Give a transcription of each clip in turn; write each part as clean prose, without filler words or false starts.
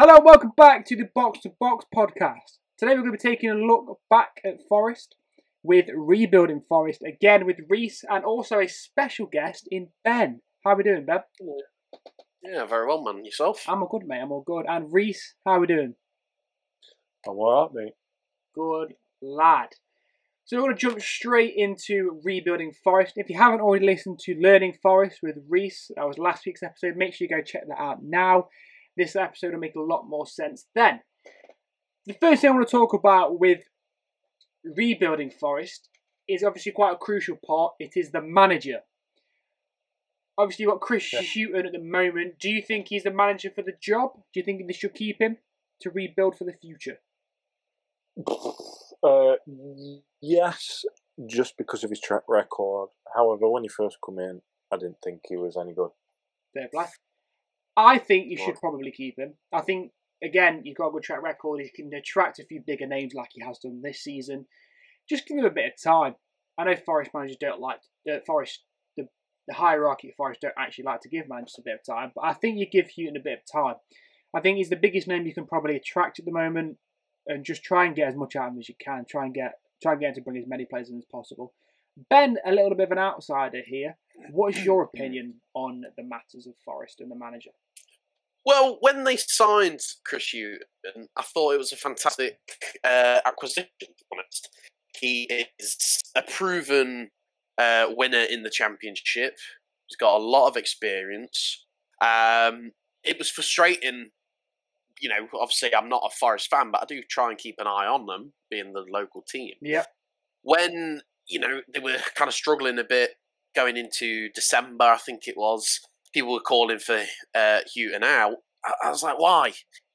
Hello and welcome back to the Box to Box podcast. Today we're going to be taking a look back at Forest with rebuilding Forest again with Reese and also a special guest in Ben. How are we doing, Ben? Yeah, very well, man. Yourself? I'm all good, mate. I'm all good. And Reese, how are we doing? I'm all right, mate. Good lad. So we're going to jump straight into rebuilding Forest. If you haven't already listened to Learning Forest with Reese, that was last week's episode. Make sure you go check that out now. This episode will make a lot more sense then. The first thing I want to talk about with rebuilding Forest is obviously quite a crucial part. It is the manager. Obviously, you've got Chris Hughton at the moment. Do you think he's the manager for the job? Do you think this should keep him to rebuild for the future? Yes, just because of his track record. However, when he first came in, I didn't think he was any good. Fair play. I think you should probably keep him. I think, again, you've got a good track record. He can attract a few bigger names like he has done this season. Just give him a bit of time. I know Forest managers don't like... The hierarchy of Forest don't actually like to give managers a bit of time. But I think you give Hughton a bit of time. I think he's the biggest name you can probably attract at the moment. And just try and get as much out of him as you can. Try and get him to bring as many players in as possible. Ben, a little bit of an outsider here. What is your opinion on the matters of Forest and the manager? Well, when they signed Chris Hughton, I thought it was a fantastic acquisition, to be honest. He is a proven winner in the Championship. He's got a lot of experience. It was frustrating. You know, obviously I'm not a Forest fan, but I do try and keep an eye on them, being the local team. Yeah. When, you know, they were kind of struggling a bit going into December, I think it was, people were calling for Hughton out. I was like, why?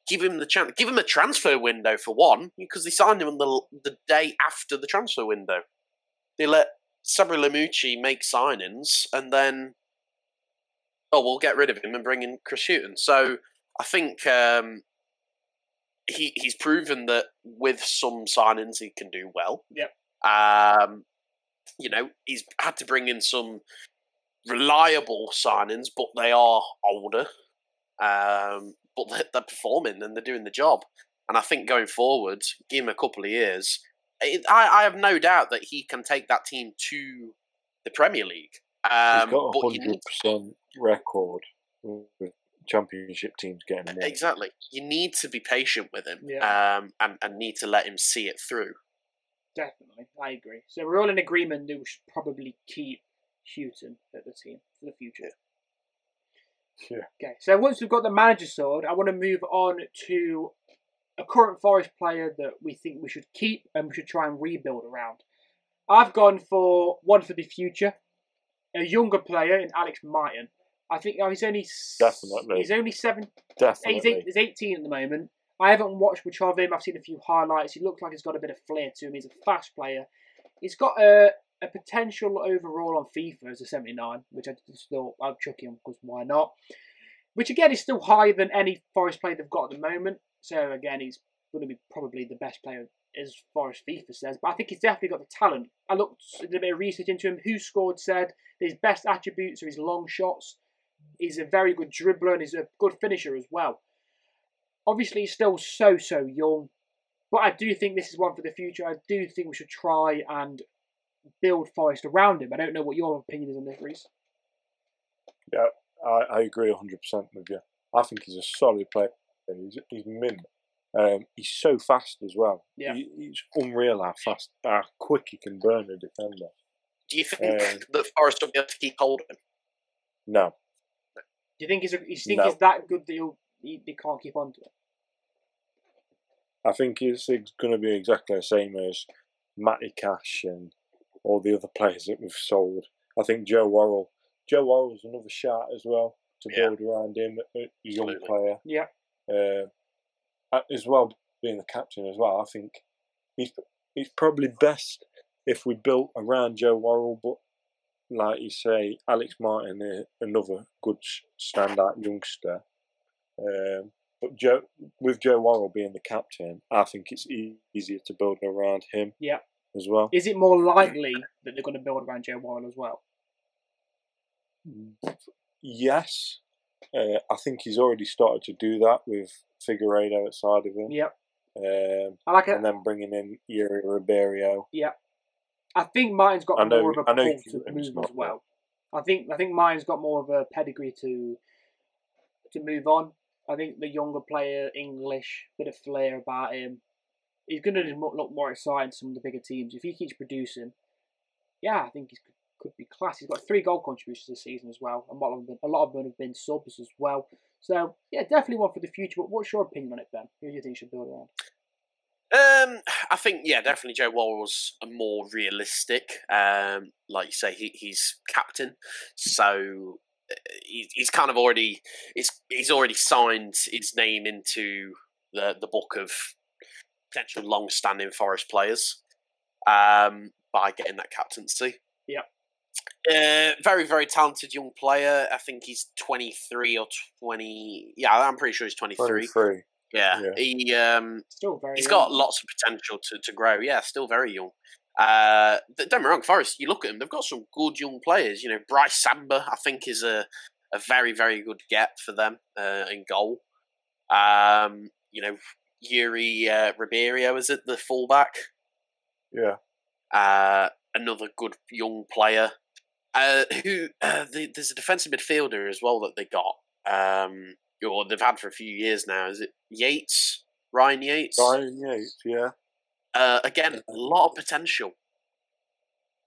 Give him the chance. Give him a transfer window for one, because they signed him on the day after the transfer window. They let Sabri Lamouchi make signings, and then, we'll get rid of him and bring in Chris Hughton. So I think he's proven that with some signings he can do well. Yeah. You know, he's had to bring in some reliable signings, but they are older. But they're performing and they're doing the job. And I think going forward, give him a couple of years, I have no doubt that he can take that team to the Premier League. He's got a 100% record with Championship teams getting more. Exactly. You need to be patient with him and need to let him see it through. Definitely, I agree. So we're all in agreement that we should probably keep Hughton at the team for the future. Sure. Okay, so once we've got the manager sorted, I want to move on to a current Forest player that we think we should keep and we should try and rebuild around. I've gone for one for the future, a younger player in Alex Martin. I think he's 18 at the moment. I haven't watched much of him. I've seen a few highlights. He looks like he's got a bit of flair to him. He's a fast player. He's got a potential overall on FIFA as a 79, which I just thought I'd chuck him because why not? Which again is still higher than any Forest player they've got at the moment. So again, he's going to be probably the best player as far as FIFA says. But I think he's definitely got the talent. I looked a bit of research into him. Who Scored said that his best attributes are his long shots. He's a very good dribbler and he's a good finisher as well. Obviously, he's still so young, but I do think this is one for the future. I do think we should try and build Forest around him. I don't know what your opinion is on this, Reese. Yeah, I agree 100% with you. I think he's a solid player. He's min. He's so fast as well. Yeah. He's unreal how quick he can burn a defender. Do you think that Forest will be able to keep hold of him? No. Do you think he's that good that they can't keep on to it? I think it's going to be exactly the same as Matty Cash and all the other players that we've sold. I think Joe Worrall. Joe Worrall's another shout as well to build around him, a young player. Yeah. As well, being the captain as well, I think he's probably best if we built around Joe Worrall, but like you say, Alex Martin, another good standout youngster. But Joe Worrall being the captain, I think it's easier to build around him as well. Is it more likely that they're going to build around Joe Worrall as well? Yes, I think he's already started to do that with Figueiredo outside of him. Yep. I like it. And then bringing in Yuri Ribeiro. Yep. I think Martin's got more of a pull to move as well. I think Martin's got more of a pedigree to move on. I think the younger player, English, bit of flair about him. He's going to look more exciting to some of the bigger teams. If he keeps producing, yeah, I think he could be class. He's got 3 goal contributions this season as well. And a lot of them have been subs as well. So, yeah, definitely one for the future. But what's your opinion on it, Ben? Who do you think should build around? I think, yeah, definitely Joe Worrall's more realistic. Like you say, he's captain. So... He's kind of already. He's already signed his name into the book of potential long-standing Forest players by getting that captaincy. Yeah, very very talented young player. I think he's 23 or 20. Yeah, I'm pretty sure he's 23. 23. Yeah, he still very. He's got lots of potential to grow. Yeah, still very young. Don't get me wrong, Forest, you look at them, they've got some good young players. You know, Bryce Samba, I think, is a very, very good get for them in goal. You know, Yuri Ribeiro, is it, the fullback? Yeah. Another good young player. There's a defensive midfielder as well that they got, or they've had for a few years now. Is it Yates? Ryan Yates? Ryan Yates, yeah. Again, a lot of potential.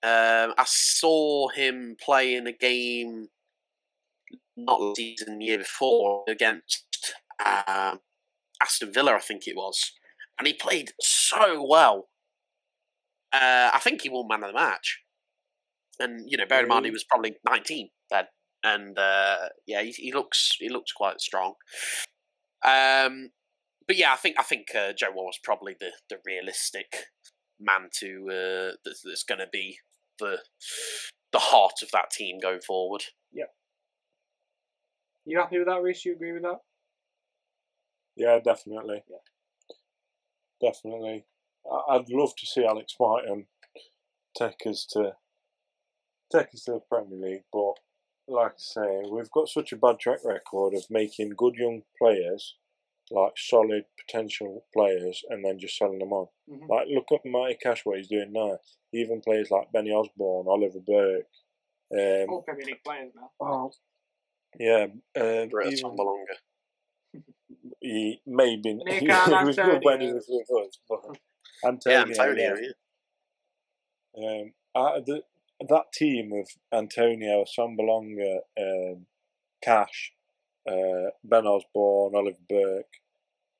I saw him play in a game not last season, the year before, against Aston Villa, I think it was. And he played so well. I think he won Man of the Match. And, you know, bear in mind, he was probably 19 then. And, yeah, he looks quite strong. But yeah, I think Joe Worrall's probably the realistic man to that's going to be the heart of that team going forward. Yeah. You happy with that, Reece? You agree with that? Yeah, definitely. Yeah. Definitely. I'd love to see Alex Martin take us to the Premier League, but like I say, we've got such a bad track record of making good young players. Like solid potential players, and then just selling them on. Mm-hmm. Like look at Matty Cash, what he's doing now. Even players like Benny Osborne, Oliver Burke. All Premier League players now. Oh, yeah. Sambalonga. He maybe he was good when he was with us, but Antonio. Yeah. That team of Antonio, Sambalonga, Cash. Ben Osborne, Oliver Burke,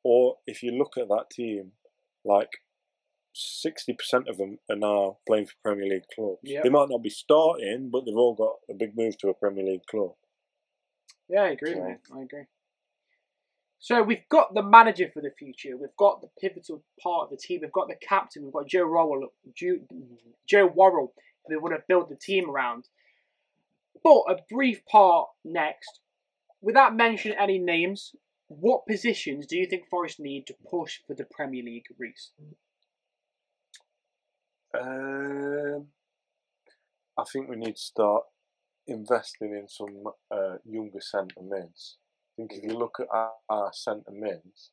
or if you look at that team, like 60% of them are now playing for Premier League clubs. Yep. They might not be starting, but they've all got a big move to a Premier League club. Yeah, I agree, mate. I agree. So we've got the manager for the future. We've got the pivotal part of the team. We've got the captain. We've got Joe Worrall. We want to build the team around. But a brief part next. Without mentioning any names, what positions do you think Forest need to push for the Premier League, Reece? I think we need to start investing in some younger centre mids. I think if you look at our centre mids,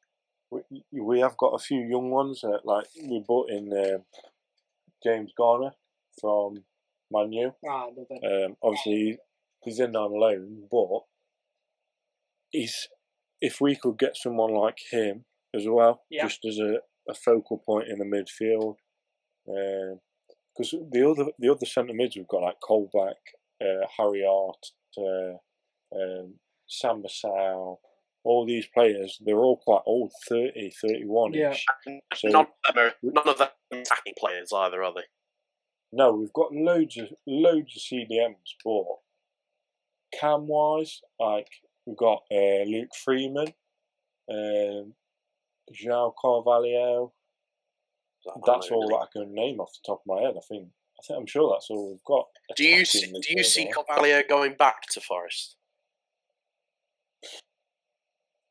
we have got a few young ones. Like we brought in James Garner from Man U. Ah, obviously, he's in on loan, but. If we could get someone like him as well, just as a focal point in the midfield, because the other centre mids we've got like Colback, Harry Hart, Sam Bissau, all these players, they're all quite old, 30, 31-ish. Yeah. So none of them are attacking players either, are they? No, we've got loads of CDMs, but cam wise, like. We've got Luke Freeman, João Carvalho. That's all that I can name off the top of my head. I think I'm sure that's all we've got. Do you see Carvalho going back to Forest?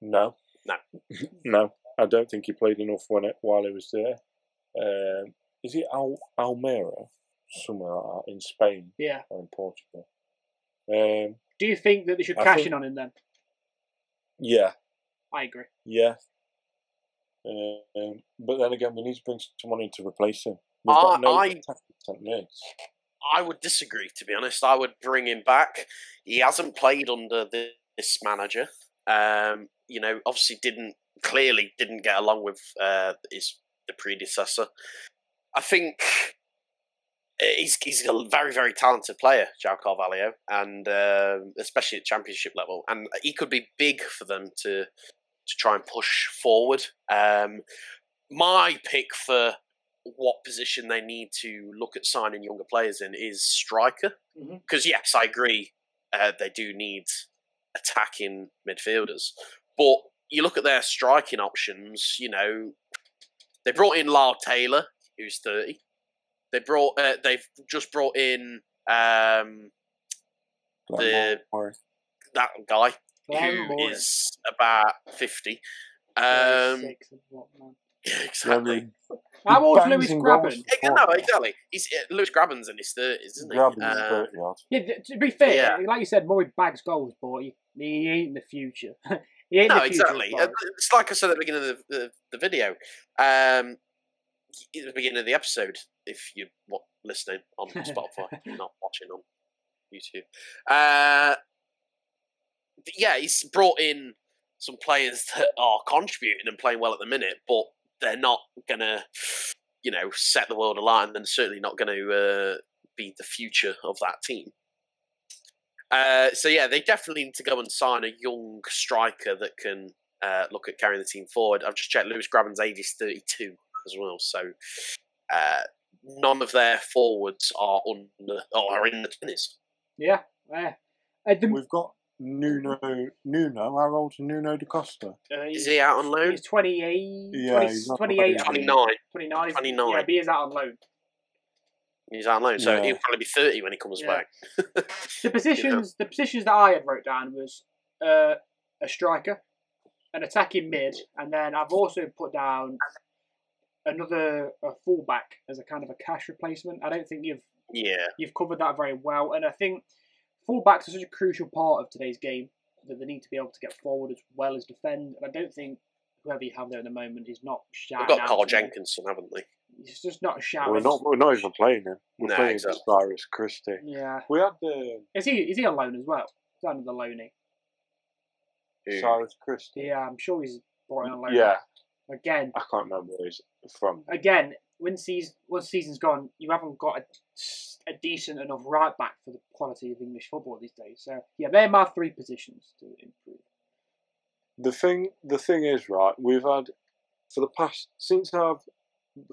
No. No, I don't think he played enough while he was there. Is it Almeria somewhere like that, in Spain? Yeah. Or in Portugal. Do you think that they should cash in on him then? Yeah. I agree. Yeah. But then again, we need to bring someone in to replace him. We've got no I would disagree, to be honest. I would bring him back. He hasn't played under this manager. You know, obviously clearly didn't get along with the predecessor. I think he's a very, very talented player, João Carvalho, and especially at championship level. And he could be big for them to try and push forward. My pick for what position they need to look at signing younger players in is striker. Because, yes, I agree, they do need attacking midfielders. But you look at their striking options, you know, they brought in Lyle Taylor, who's 30. They've just brought in that guy who is about 50. Exactly. How old is Lewis Grabban? No, exactly. Lewis Grabban's in his 30s, isn't he? Yeah, to be fair, like you said, Murray bags goals, but he ain't the future. He ain't the future. Exactly. It's like I said at the beginning of the video, at the beginning of the episode, if you're listening on Spotify, you're not watching on YouTube. Yeah, he's brought in some players that are contributing and playing well at the minute, but they're not going to, you know, set the world alight, and they're certainly not going to be the future of that team. So, yeah, they definitely need to go and sign a young striker that can look at carrying the team forward. I've just checked Lewis Grabban's age is 32 as well, so none of their forwards are in the 20s. Yeah. We've got Nuno, how old is Nuno da Costa? Is he out on loan? He's 28. Yeah, 29. Yeah, but he is out on loan. He's out on loan, so he'll probably be 30 when he comes back. The positions that I had wrote down was a striker, an attacking mid, and then I've also put down a fullback as a kind of a cash replacement. I don't think you've covered that very well, and I think fullbacks are such a crucial part of today's game that they need to be able to get forward as well as defend. And I don't think whoever you have there at the moment is not shouting. We've got Carl Jenkinson, haven't we? He's just not shouting. We're not even playing him. We're playing Cyrus Christie. Yeah. We had the. Is he on loan as well? He's under the loaning. Cyrus Christie. Yeah, I'm sure he's brought in on loan. Yeah. Again. I can't remember where he's from. Again, once season's gone, you haven't got a decent enough right back for the quality of English football these days. So yeah, they're my three positions to improve. The thing is, right, we've had since I've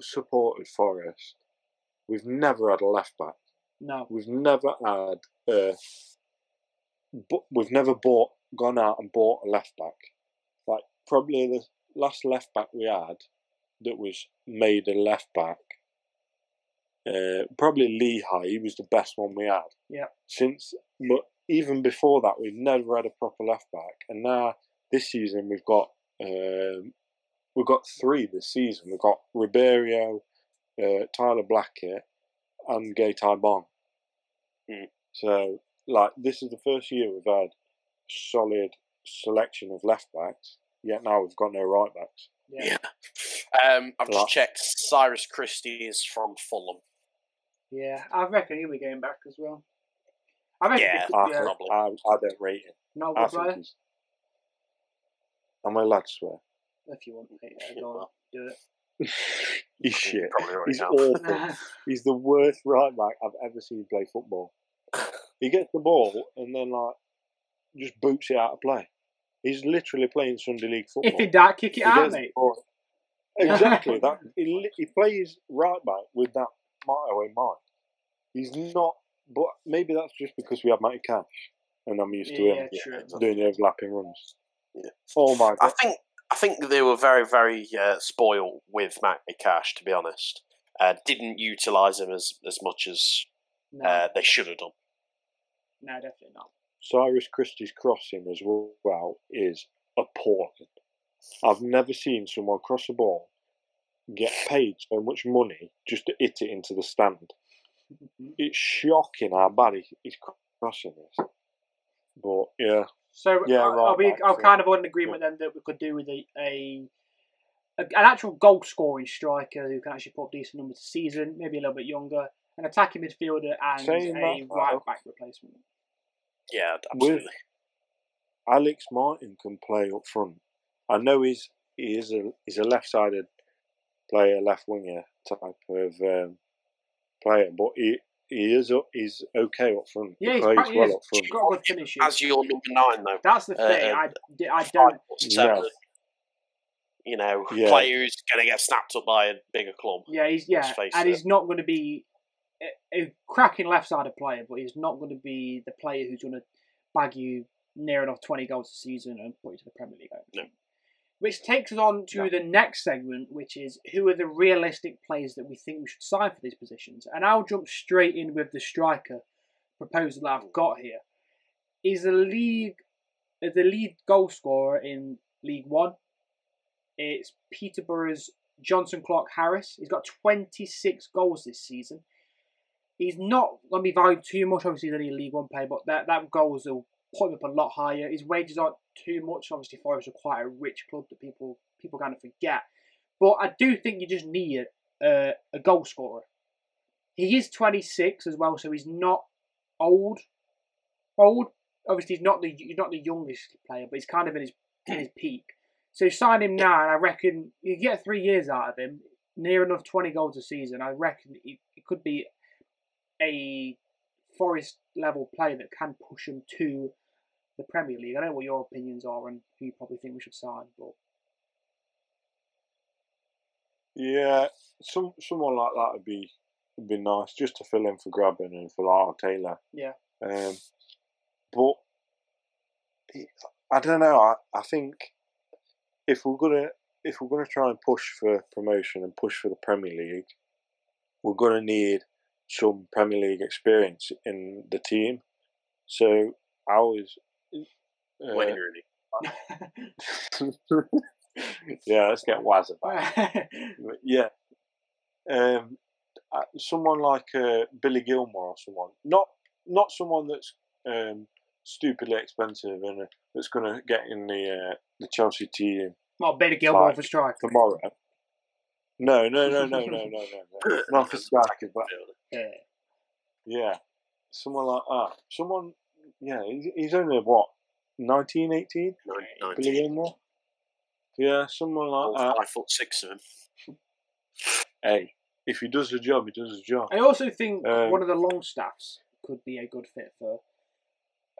supported Forest, we've never had a left back. No, we've never had. We've never gone out and bought a left back. Like probably the last left back we had that was made a left back. Probably Lehigh, he was the best one we had. Yeah. But even before that, we've never had a proper left back, and now this season we've got three this season. We've got Ribeiro, Tyler Blackett, and Gaëtan Bong. Mm. So, like, this is the first year we've had solid selection of left backs. Yet now we've got no right backs. Yeah. I've just checked. Cyrus Christie is from Fulham. Yeah, I reckon he'll be going back as well. I don't rate him. Not a good player. Am I allowed to swear? If you want to hate it, go on, do it. He's shit. He's awful. He's the worst right back I've ever seen play football. He gets the ball and then just boots it out of play. He's literally playing Sunday League football. If he died, kick it out, mate. Exactly. That he plays right back with that motto in mind. He's not, but maybe that's just because we have Matty Cash, and I'm used to him doing the overlapping runs. Yeah. Oh my God! I think they were very, very spoiled with Matty Cash. To be honest, didn't utilise him as much as they should have done. No, definitely not. Cyrus Christie's crossing as well is appalling. I've never seen someone cross a ball, get paid so much money just to hit it into the stand. It's shocking how bad he's crossing this. But yeah, So yeah, I'm kind of in agreement then that we could do with an actual goal-scoring striker who can actually put up decent numbers a season, maybe a little bit younger, an attacking midfielder and a right-back replacement. Yeah, absolutely. With Alex Martin can play up front. I know he's a left-sided player, left winger type of player, but he's okay up front. Yeah, he's up front. He's got a good finish. As your number nine, though. That's the thing. I don't. Seven, you know, player who's going to get snapped up by a bigger club. Yeah, he's not going to be a cracking left-sided player, but he's not going to be the player who's going to bag you near enough 20 goals a season and put you to the Premier League. No. Which takes us on to the next segment, which is who are the realistic players that we think we should sign for these positions. And I'll jump straight in with the striker proposal that I've got here. He's the lead goal scorer in League One. It's Peterborough's Johnson-Clark-Harris. He's got 26 goals this season. He's not going to be valued too much, obviously, than a League One player, but that goals will put him up a lot higher. His wages aren't too much. Obviously, Forest are quite a rich club that people kind of forget. But I do think you just need a goal scorer. He is 26 as well, so he's not old. Obviously, he's not the youngest player, but he's kind of in his peak. So sign him now, and I reckon you get 3 years out of him, near enough 20 goals a season. I reckon he could be a Forest level player that can push him to the Premier League. I don't know what your opinions are and who you probably think we should sign, but yeah, someone like that would be nice just to fill in for Grabban and for Lyle Taylor. Yeah, but I don't know. I think if we're gonna try and push for promotion and push for the Premier League, we're gonna need some Premier League experience in the team. So I was wait, really? Yeah, let's get wise about it. Yeah. Someone like Billy Gilmour or someone. Not someone that's stupidly expensive and that's going to get in the Chelsea team. Not Billy Gilmour for striker. Tomorrow. No. Not for striker, but yeah. Someone like that. Someone. Yeah, he's only, 19, 18? 19. Billy Gilmour? Yeah, someone like that. 5'6" of him. Hey, if he does the job, he does the job. I also think one of the Longstaffs could be a good fit for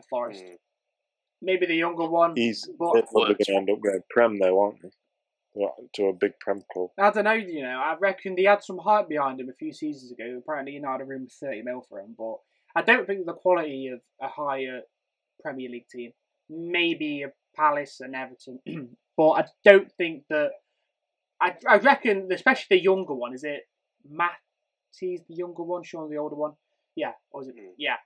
a Forest. Maybe the younger one. They're probably going to end up going Prem, though, aren't they? Right, to a big Prem club. I don't know, I reckon he had some hype behind him a few seasons ago. Apparently, United had $30 million for him, but I don't think the quality of a higher Premier League team, maybe a Palace and Everton, but I don't think that. I reckon, especially the younger one, is it Matty's the younger one, Sean the older one? Yeah, or is it? Yeah.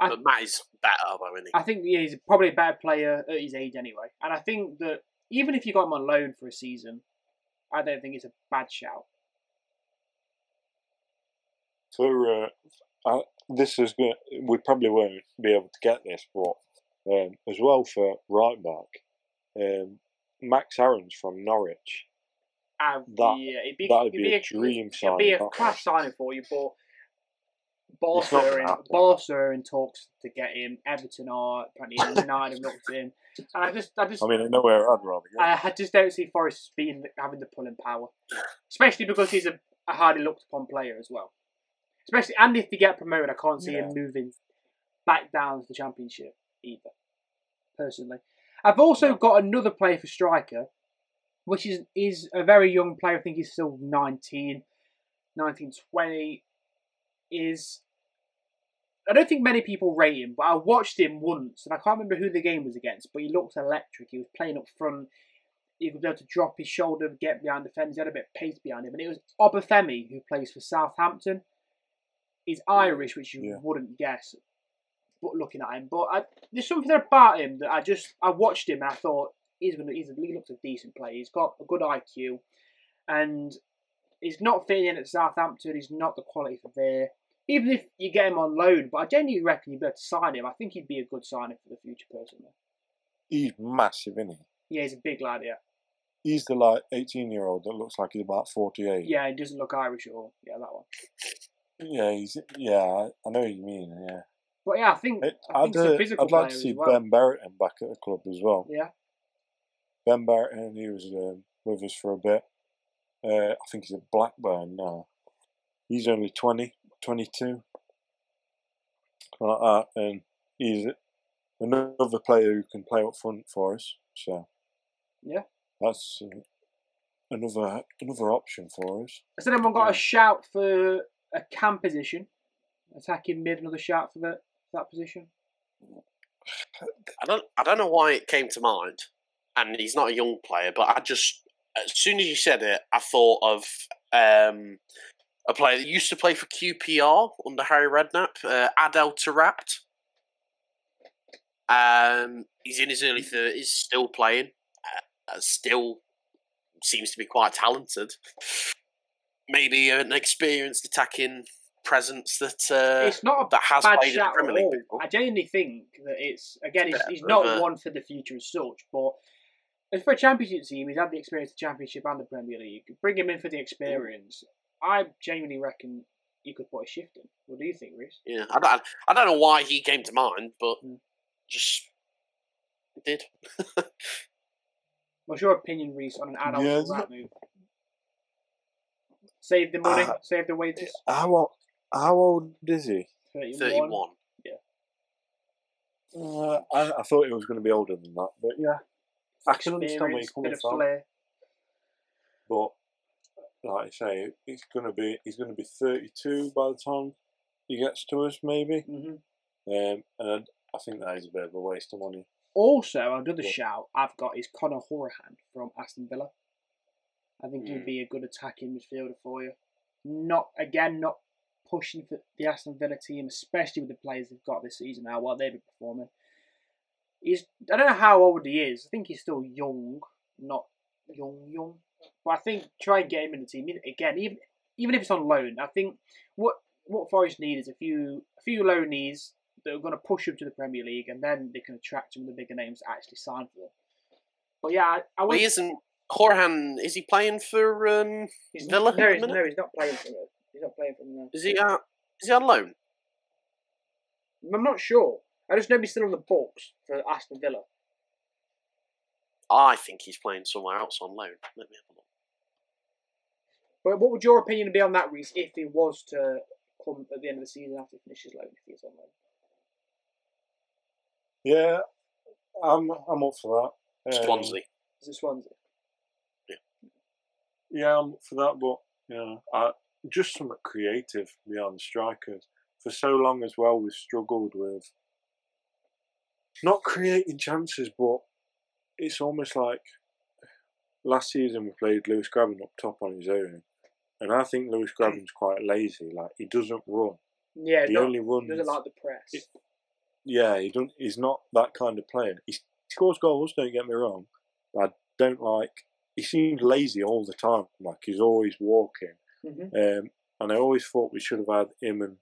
But Matty's better, though, isn't he? I think he's probably a better player at his age anyway. And I think that even if you got him on loan for a season, I don't think it's a bad shout. So, this is good. We probably won't be able to get this, but as well for right back, Max Aaron's from Norwich. That'd be a dream sign. It'd be a class signing for you, but Barca are in talks to get him. Everton are apparently United have looked at him, and I know where I'd rather go. I just don't see Forest having the pulling power, especially because he's a highly looked upon player as well. Especially, and if they get promoted, I can't see him moving back down to the Championship either, personally. I've also got another player for striker, which is a very young player. I think he's still 19, 20. I don't think many people rate him, but I watched him once, and I can't remember who the game was against, but he looked electric. He was playing up front. He was able to drop his shoulder, get behind defenders. He had a bit of pace behind him. And it was ObaFemi, who plays for Southampton. He's Irish, which you wouldn't guess, but looking at him. But there's something about him that I watched him and I thought he looks a decent player. He's got a good IQ, and he's not fitting in at Southampton. He's not the quality for there. Even if you get him on loan, but I genuinely reckon you'd be able to sign him. I think he'd be a good signing for the future, personally. he's massive, isn't he? Yeah, he's a big lad, yeah. He's the, like, 18-year-old that looks like he's about 48. Yeah, he doesn't look Irish at all. Yeah, that one. Yeah, I know what you mean, yeah. But, yeah, I'd like to see Ben Brereton back at the club as well. Yeah. Ben Brereton, he was with us for a bit. I think he's at Blackburn now. He's only 20, 22. Like that. And he's another player who can play up front for us. So, yeah. That's another option for us. Has anyone got a shout for a CAM position? Attacking mid, another shout for that position? I don't know why it came to mind. And he's not a young player, but as soon as you said it, I thought of a player that used to play for QPR under Harry Redknapp, Adel Tarabt. He's in his early 30s, still playing. Still seems to be quite talented. Maybe an experienced attacking presence that has played in the Premier League before. I genuinely think that he's not one for the future as such, but as for a Championship team, he's had the experience of the Championship and the Premier League. Bring him in for the experience. I genuinely reckon you could put a shift in. What do you think, Rhys? Yeah, I don't know why he came to mind, but just did. What's your opinion, Rhys, on an adult right move? Save the money, save the wages. How old is he? 31. Yeah. I thought he was going to be older than that, but yeah. I can understand where he's coming from. But like I say, he's going to be 32 by the time he gets to us, maybe. Mm-hmm. And I think that is a bit of a waste of money. Also, another shout I've got is Conor Hourihan from Aston Villa. I think he'd be a good attacking midfielder for you. Not pushing for the Aston Villa team, especially with the players they've got this season now, while they've been performing. I don't know how old he is. I think he's still young. Not young. But I think try and get him in the team. Again, even if it's on loan, I think what Forest need is a few loanees that are going to push him to the Premier League, and then they can attract some of the bigger names to actually sign for them. But yeah, he isn't. Hourihan, is he playing for Villa? No, he's not playing for them. He's not playing for them now. Is he on loan? I'm not sure. I just know he's still on the books for Aston Villa. I think he's playing somewhere else on loan. Let me have a look. But what would your opinion be on that, Rhys, if he was to come at the end of the season after he finishes loan, if he's on loan? Yeah, I'm up for that. Swansea. Is it Swansea? Yeah, I'm up for that, but just something creative beyond strikers. For so long as well, we've struggled with not creating chances, but it's almost like last season we played Lewis Grabban up top on his own, and I think Lewis Grabban's quite lazy. Like, he doesn't run. Yeah, he doesn't like the press. He's not that kind of player. He scores goals, don't get me wrong, but I don't like. He seemed lazy all the time, like he's always walking. Mm-hmm. And I always thought we should have had him and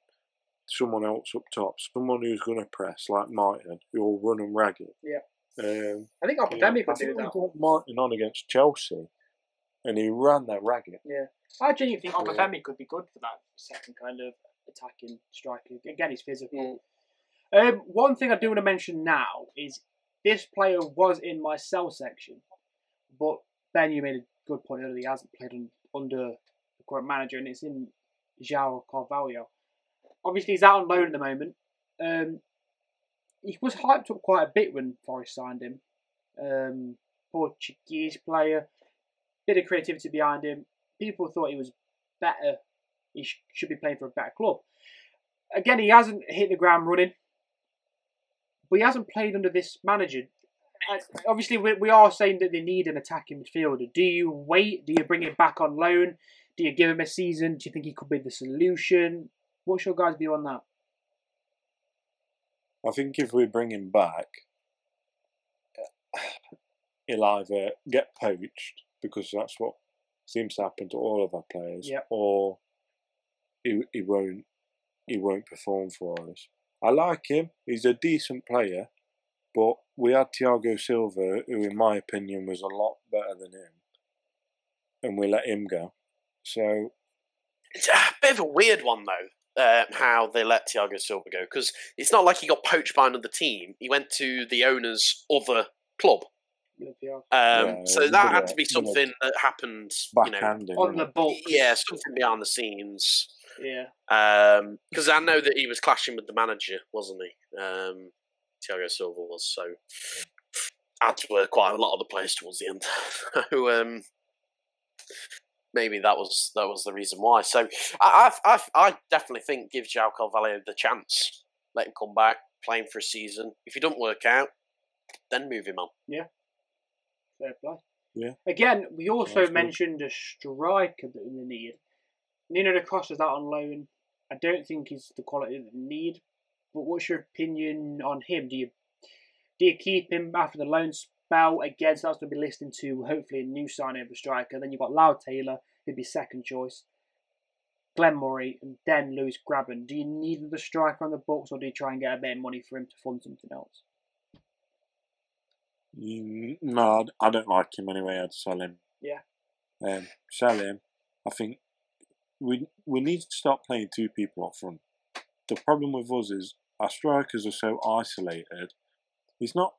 someone else up top, someone who's going to press, like Martin, who will run and ragged. Yeah. I think ObaFemi could do that. I brought Martin on against Chelsea, and he ran that ragged. Yeah. I genuinely think ObaFemi could be good for that second kind of attacking striker. Again, he's physical. Yeah. One thing I do want to mention now is this player was in my sell section, but Ben, you made a good point earlier. He hasn't played under the current manager, and it's in João Carvalho. Obviously, he's out on loan at the moment. He was hyped up quite a bit when Forest signed him. Portuguese player, bit of creativity behind him. People thought he was better. He should be playing for a better club. Again, he hasn't hit the ground running, but he hasn't played under this manager. Obviously, we are saying that they need an attacking midfielder. Do you wait? Do you bring him back on loan? Do you give him a season? Do you think he could be the solution? What's your guys' view on that? I think if we bring him back, he'll either get poached, because that's what seems to happen to all of our players, or he won't perform for us. I like him. He's a decent player. But we had Tiago Silva, who in my opinion was a lot better than him, and we let him go. So it's a bit of a weird one though, how they let Tiago Silva go, because it's not like he got poached by another team. He went to the owner's other club. So that had to be something that happened, on the books. Yeah, something behind the scenes. Yeah. Because I know that he was clashing with the manager, wasn't he? Thiago Silva was, so ads were quite a lot of the players towards the end. So maybe that was the reason why. So I definitely think give João Carvalho the chance, let him come back, play him for a season. If he doesn't work out, then move him on. Yeah. Fair play. Yeah. Again, we also mentioned a striker that we need. Nuno da Costa's out on loan. I don't think he's the quality that we need. But what's your opinion on him? Do you keep him after the loan spell? Again, so that's going to be listening to hopefully a new signing of a striker. Then you've got Lyle Taylor, who'd be second choice, Glenmore, and then Lewis Grabban. Do you need another striker on the books, or do you try and get a bit of money for him to fund something else? No, I don't like him anyway. I'd sell him. Yeah. Sell him. I think we need to start playing two people up front. The problem with us is our strikers are so isolated. It's not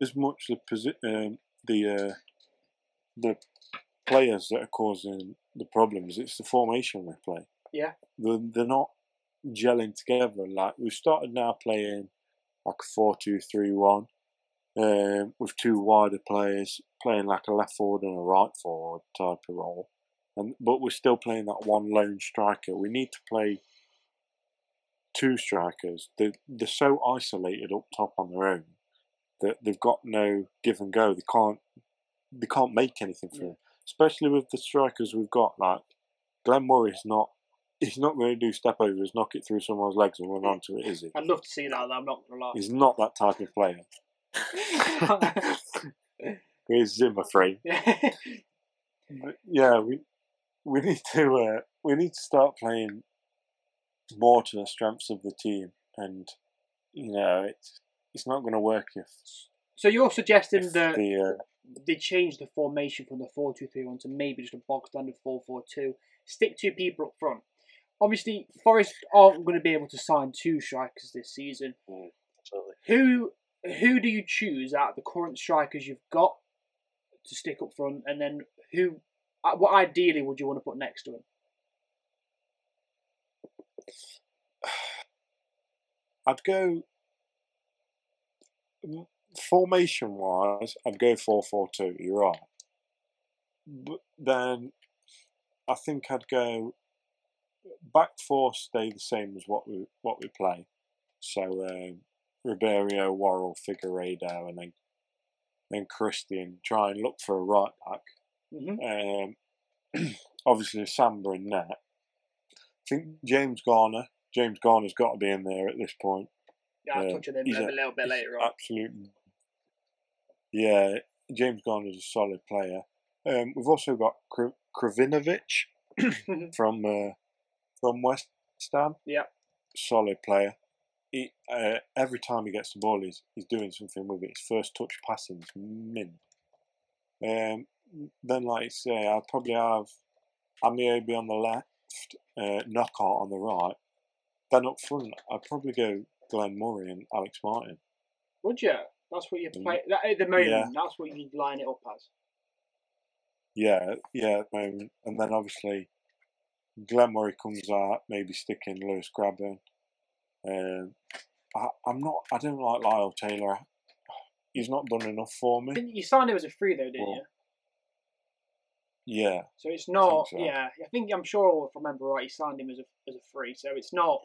as much the players that are causing the problems. It's the formation we play. Yeah. They're not gelling together. Like, we've started now playing like a 4-2-3-1. With two wider players playing like a left forward and a right forward type of role, but we're still playing that one lone striker. We need to play two strikers. They're so isolated up top on their own that they've got no give and go. They can't make anything for them. Especially with the strikers we've got. Like Glenmore is not. He's not going to do step overs, knock it through someone's legs and run onto it, is he? I'd love to see that. I'm not going to lie. He's not that type of player. He's Zimmer free. Yeah, we need to start playing more to the strengths of the team, and it's not going to work if. So you're suggesting that they change the formation from the 4-2-3-1 to maybe just a bog standard 4-4-2. Stick two people up front. Obviously, Forest aren't going to be able to sign two strikers this season. Who do you choose out of the current strikers you've got to stick up front, and then what ideally would you want to put next to him? I'd go formation-wise. I'd go 4-4-2. You're right, but then I think I'd go back four stay the same as what we play. So. Ribeiro, Worrall, Figueiredo, and then Christie, and try and look for a right back. Mm-hmm. Obviously, Samba in net. I think James Garner's got to be in there at this point. Yeah, I'll touch on him a little bit later on. Absolutely. Yeah, James Garner's a solid player. We've also got Kravinovic from West Ham. Yeah, solid player. He, every time he gets the ball, he's doing something with it. His first touch passing is mint. Then, like I say, I'll probably have Amiobi on the left, Knockout on the right. Then up front, I'd probably go Glenn Murray and Alex Martin. Would you? That's what you play at the moment. Yeah. That's what you line it up as. Yeah, at the moment. And then obviously, Glenn Murray comes out, maybe sticking Lewis Grabban. I don't like Lyle Taylor. He's not done enough for me. You signed him as a free though, didn't you? Yeah. So it's not. I think I'm sure if I remember right, he signed him as a free. So it's not.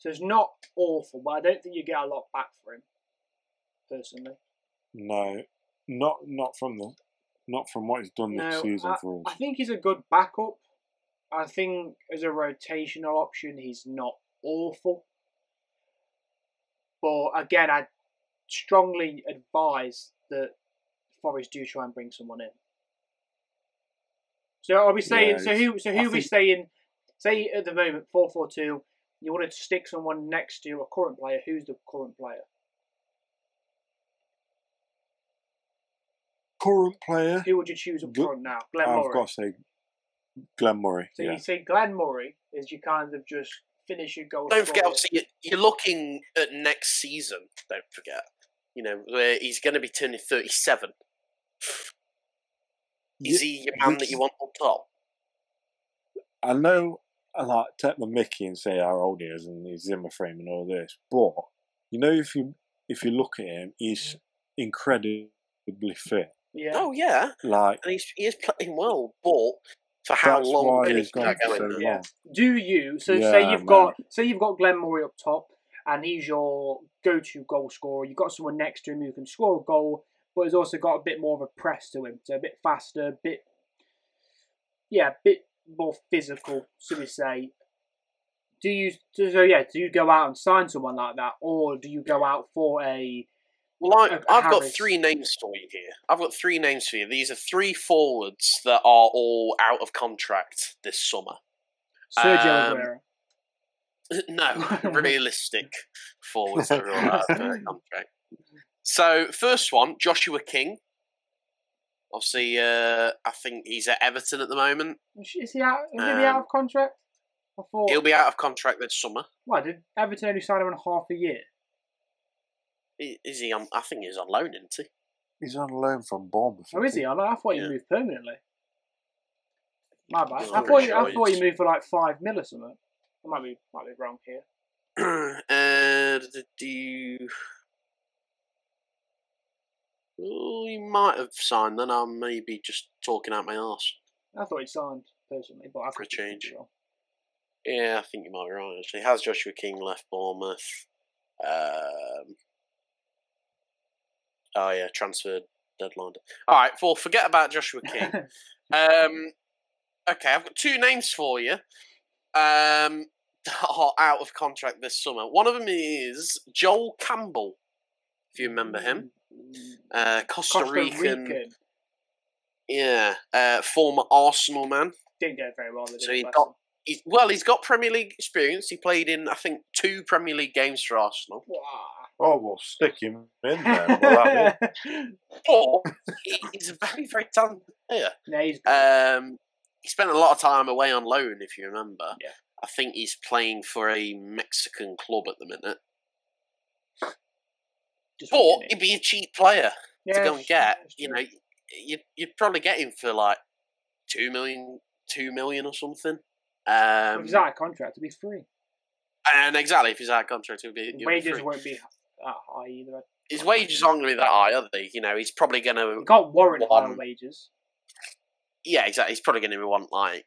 So it's not awful, but I don't think you get a lot back for him, personally. No, not from what he's done this season for us. I think he's a good backup. I think as a rotational option, he's not awful. But again, I strongly advise that Forest do try and bring someone in. So are we saying? So who are we saying? Say at the moment 4-4-2. You want to stick someone next to a current player. Who's the current player? current player. Who would you choose up front now? Glenmore. I've got to say Glenmore. So you say Glenmore is you kind of just finish your goal. Don't forget, obviously, you're looking at next season. Don't forget, you know, where he's going to be turning 37. Is he your man that you want on top? I know I like take my mickey and say how old he is and his Zimmer frame and all this, but you know, if you look at him, he's incredibly fit. Yeah. Oh yeah. Like, and he is playing well, but for how long can he go going? Yeah. Do you? So yeah, say you've got Glenmore up top, and he's your go-to goal scorer. You've got someone next to him who can score a goal, but he's also got a bit more of a press to him, so a bit faster, a bit more physical, so we say. Do you go out and sign someone like that, or do you go out for a? Well, I've got three names for you. These are three forwards that are all out of contract this summer. Sergio Aguero. No, realistic forwards that are all out of contract. So, first one, Joshua King. Obviously, I think he's at Everton at the moment. Is he out? Is he out of contract? He'll be out of contract this summer. Why did Everton only sign him on half a year? Is he on? I think he's on loan, isn't he? He's on loan from Bournemouth. Oh, is he? I thought he moved permanently. My bad. I thought he moved for like 5 million or something. I might be wrong here. Well, he might have signed, then I may be just talking out my arse. I thought he signed, personally. But for a change. Yeah, I think you might be right, actually. Has Joshua King left Bournemouth? Transfer deadline. All right, forget about Joshua King. Okay, I've got two names for you that are out of contract this summer. One of them is Joel Campbell, if you remember him. Costa Rican. Yeah, former Arsenal man. Didn't go very well. So he's got Premier League experience. He played in, I think, 2 Premier League games for Arsenal. Wow. Oh, we'll stick him in there. But he's a very, very talented player. Yeah, he's good. He spent a lot of time away on loan, if you remember. Yeah. I think he's playing for a Mexican club at the minute. But he'd be a cheap player to go and get. You know, you'd probably get him for like $2 million or something. If he's out of contract, it'd be free. And exactly, if he's out of contract, it'd be wages free. Won't be that high either. His wages aren't going to be that high, are they? You know, he's probably going to. He can't warrant higher wages. Yeah, exactly. He's probably going to want like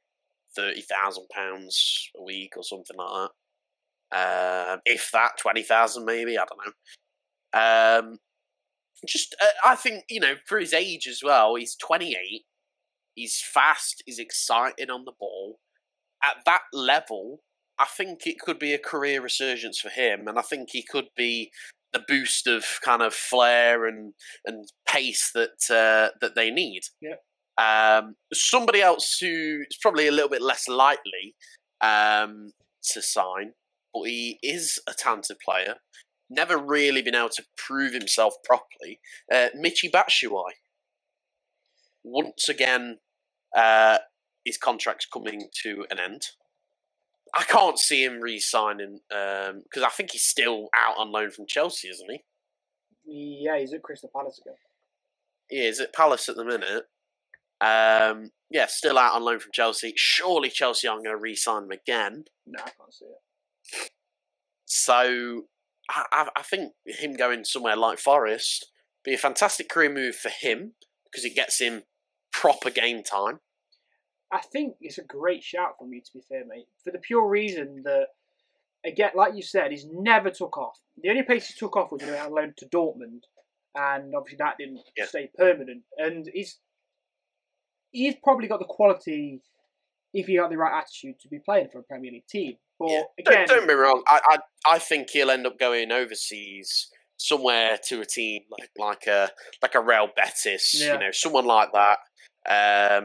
£30,000 a week or something like that. If that, 20,000 maybe. I don't know. I think, you know, for his age as well, he's 28, he's fast, he's exciting on the ball. At that level, I think it could be a career resurgence for him, and I think he could be the boost of kind of flair and pace that they need. Yeah. Somebody else who is probably a little bit less likely to sign, but he is a talented player. Never really been able to prove himself properly. Michy Batshuayi. Once again, his contract's coming to an end. I can't see him re-signing because I think he's still out on loan from Chelsea, isn't he? Yeah, he's at Crystal Palace again. He is at Palace at the minute. Still out on loan from Chelsea. Surely Chelsea aren't going to re-sign him again. No, I can't see it. So I think him going somewhere like Forest be a fantastic career move for him because it gets him proper game time. I think it's a great shout from you, to be fair, mate, for the pure reason that, again, like you said, he's never took off. The only place he took off was when he went on loan to Dortmund, and obviously that didn't stay permanent. And he's probably got the quality, if he got the right attitude, to be playing for a Premier League team. But again, don't be wrong. I think he'll end up going overseas somewhere to a team like a Real Betis, you know, someone like that, a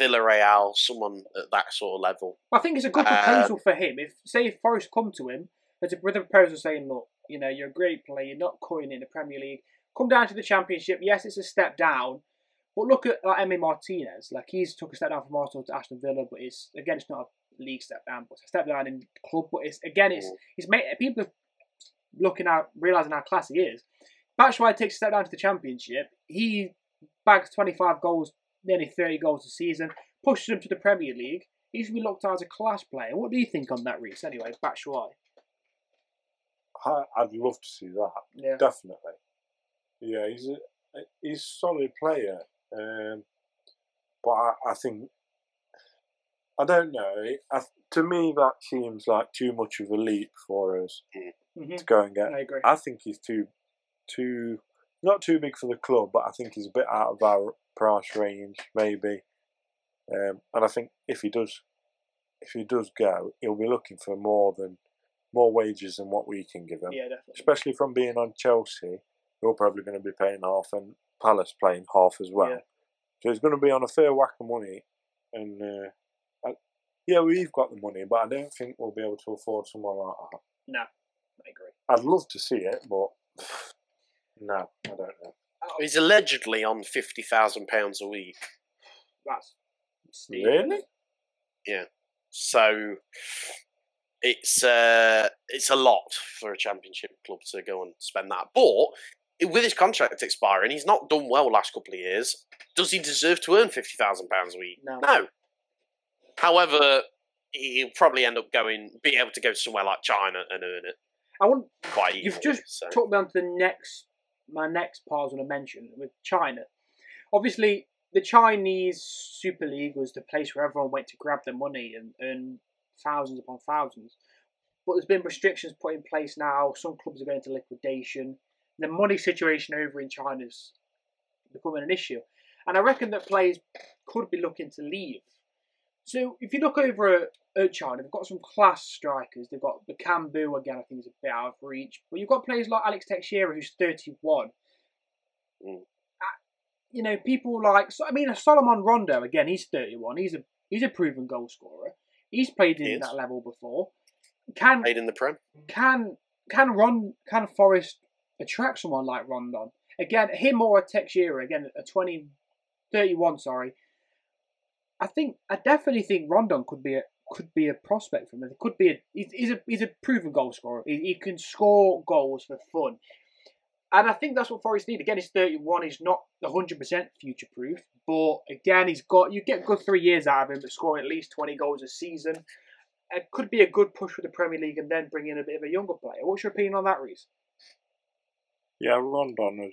Villarreal, someone at that sort of level. I think it's a good proposal for him. If Forest come to him with a proposal saying, look, you know, you're a great player, you're not coining in the Premier League, come down to the Championship. Yes, it's a step down, But look at like Emi Martinez. Like, he's took a step down from Arsenal to Aston Villa, but it's, again, it's not a league step down, but it's a step down in the club. But it's, again, it's made, people are looking out, realising how class he is. Batshuayi takes a step down to the Championship. He bags 25 goals, nearly 30 goals a season, pushes him to the Premier League. He should be looked at as a class player. What do you think on that, Reece? Anyway, Batshuayi. I'd love to see that. Yeah. Definitely. Yeah, he's a solid player. But I think, I don't know. To me, that seems like too much of a leap for us to go and get. I agree. I think he's too not too big for the club, but I think he's a bit out of our price range, maybe. And I think if he does go, he'll be looking for more wages than what we can give him. Yeah, definitely. Especially from being on Chelsea, who're probably going to be paying half, and Palace playing half as well. Yeah. So he's going to be on a fair whack of money, and yeah, we've got the money, but I don't think we'll be able to afford someone like that. No, I agree. I'd love to see it, but no, I don't know. He's allegedly on £50,000 a week. That's steep. Really? Yeah. So it's a lot for a Championship club to go and spend that, but. With his contract expiring, he's not done well last couple of years. Does he deserve to earn £50,000 a week? No. No. However, he'll probably end up being able to go somewhere like China and earn it. I wouldn't quite easily. You've just took me on to my next part I was going to mention with China. Obviously, the Chinese Super League was the place where everyone went to grab their money and earn thousands upon thousands. But there's been restrictions put in place now. Some clubs are going into liquidation. The money situation over in China's becoming an issue. And I reckon that players could be looking to leave. So if you look over at China, they've got some class strikers. They've got the Cambu, again, I think is a bit out of reach. But you've got players like Alex Teixeira, who's 31. You know, people like... I mean, Solomon Rondo, again, he's 31. He's a proven goal scorer. He's played in that level before. Played in the Prem. Can Forrest attract someone like Rondon? Again, him or a Teixeira, again, a 31, sorry. I definitely think Rondon could be a prospect for him. It could be he's a proven goal scorer. He can score goals for fun. And I think that's what Forrest need. Again, he's 31, he's not 100% future proof, but again, you get a good 3 years out of him, but scoring at least 20 goals a season. It could be a good push for the Premier League and then bring in a bit of a younger player. What's your opinion on that, Reece? Yeah, Rondon was,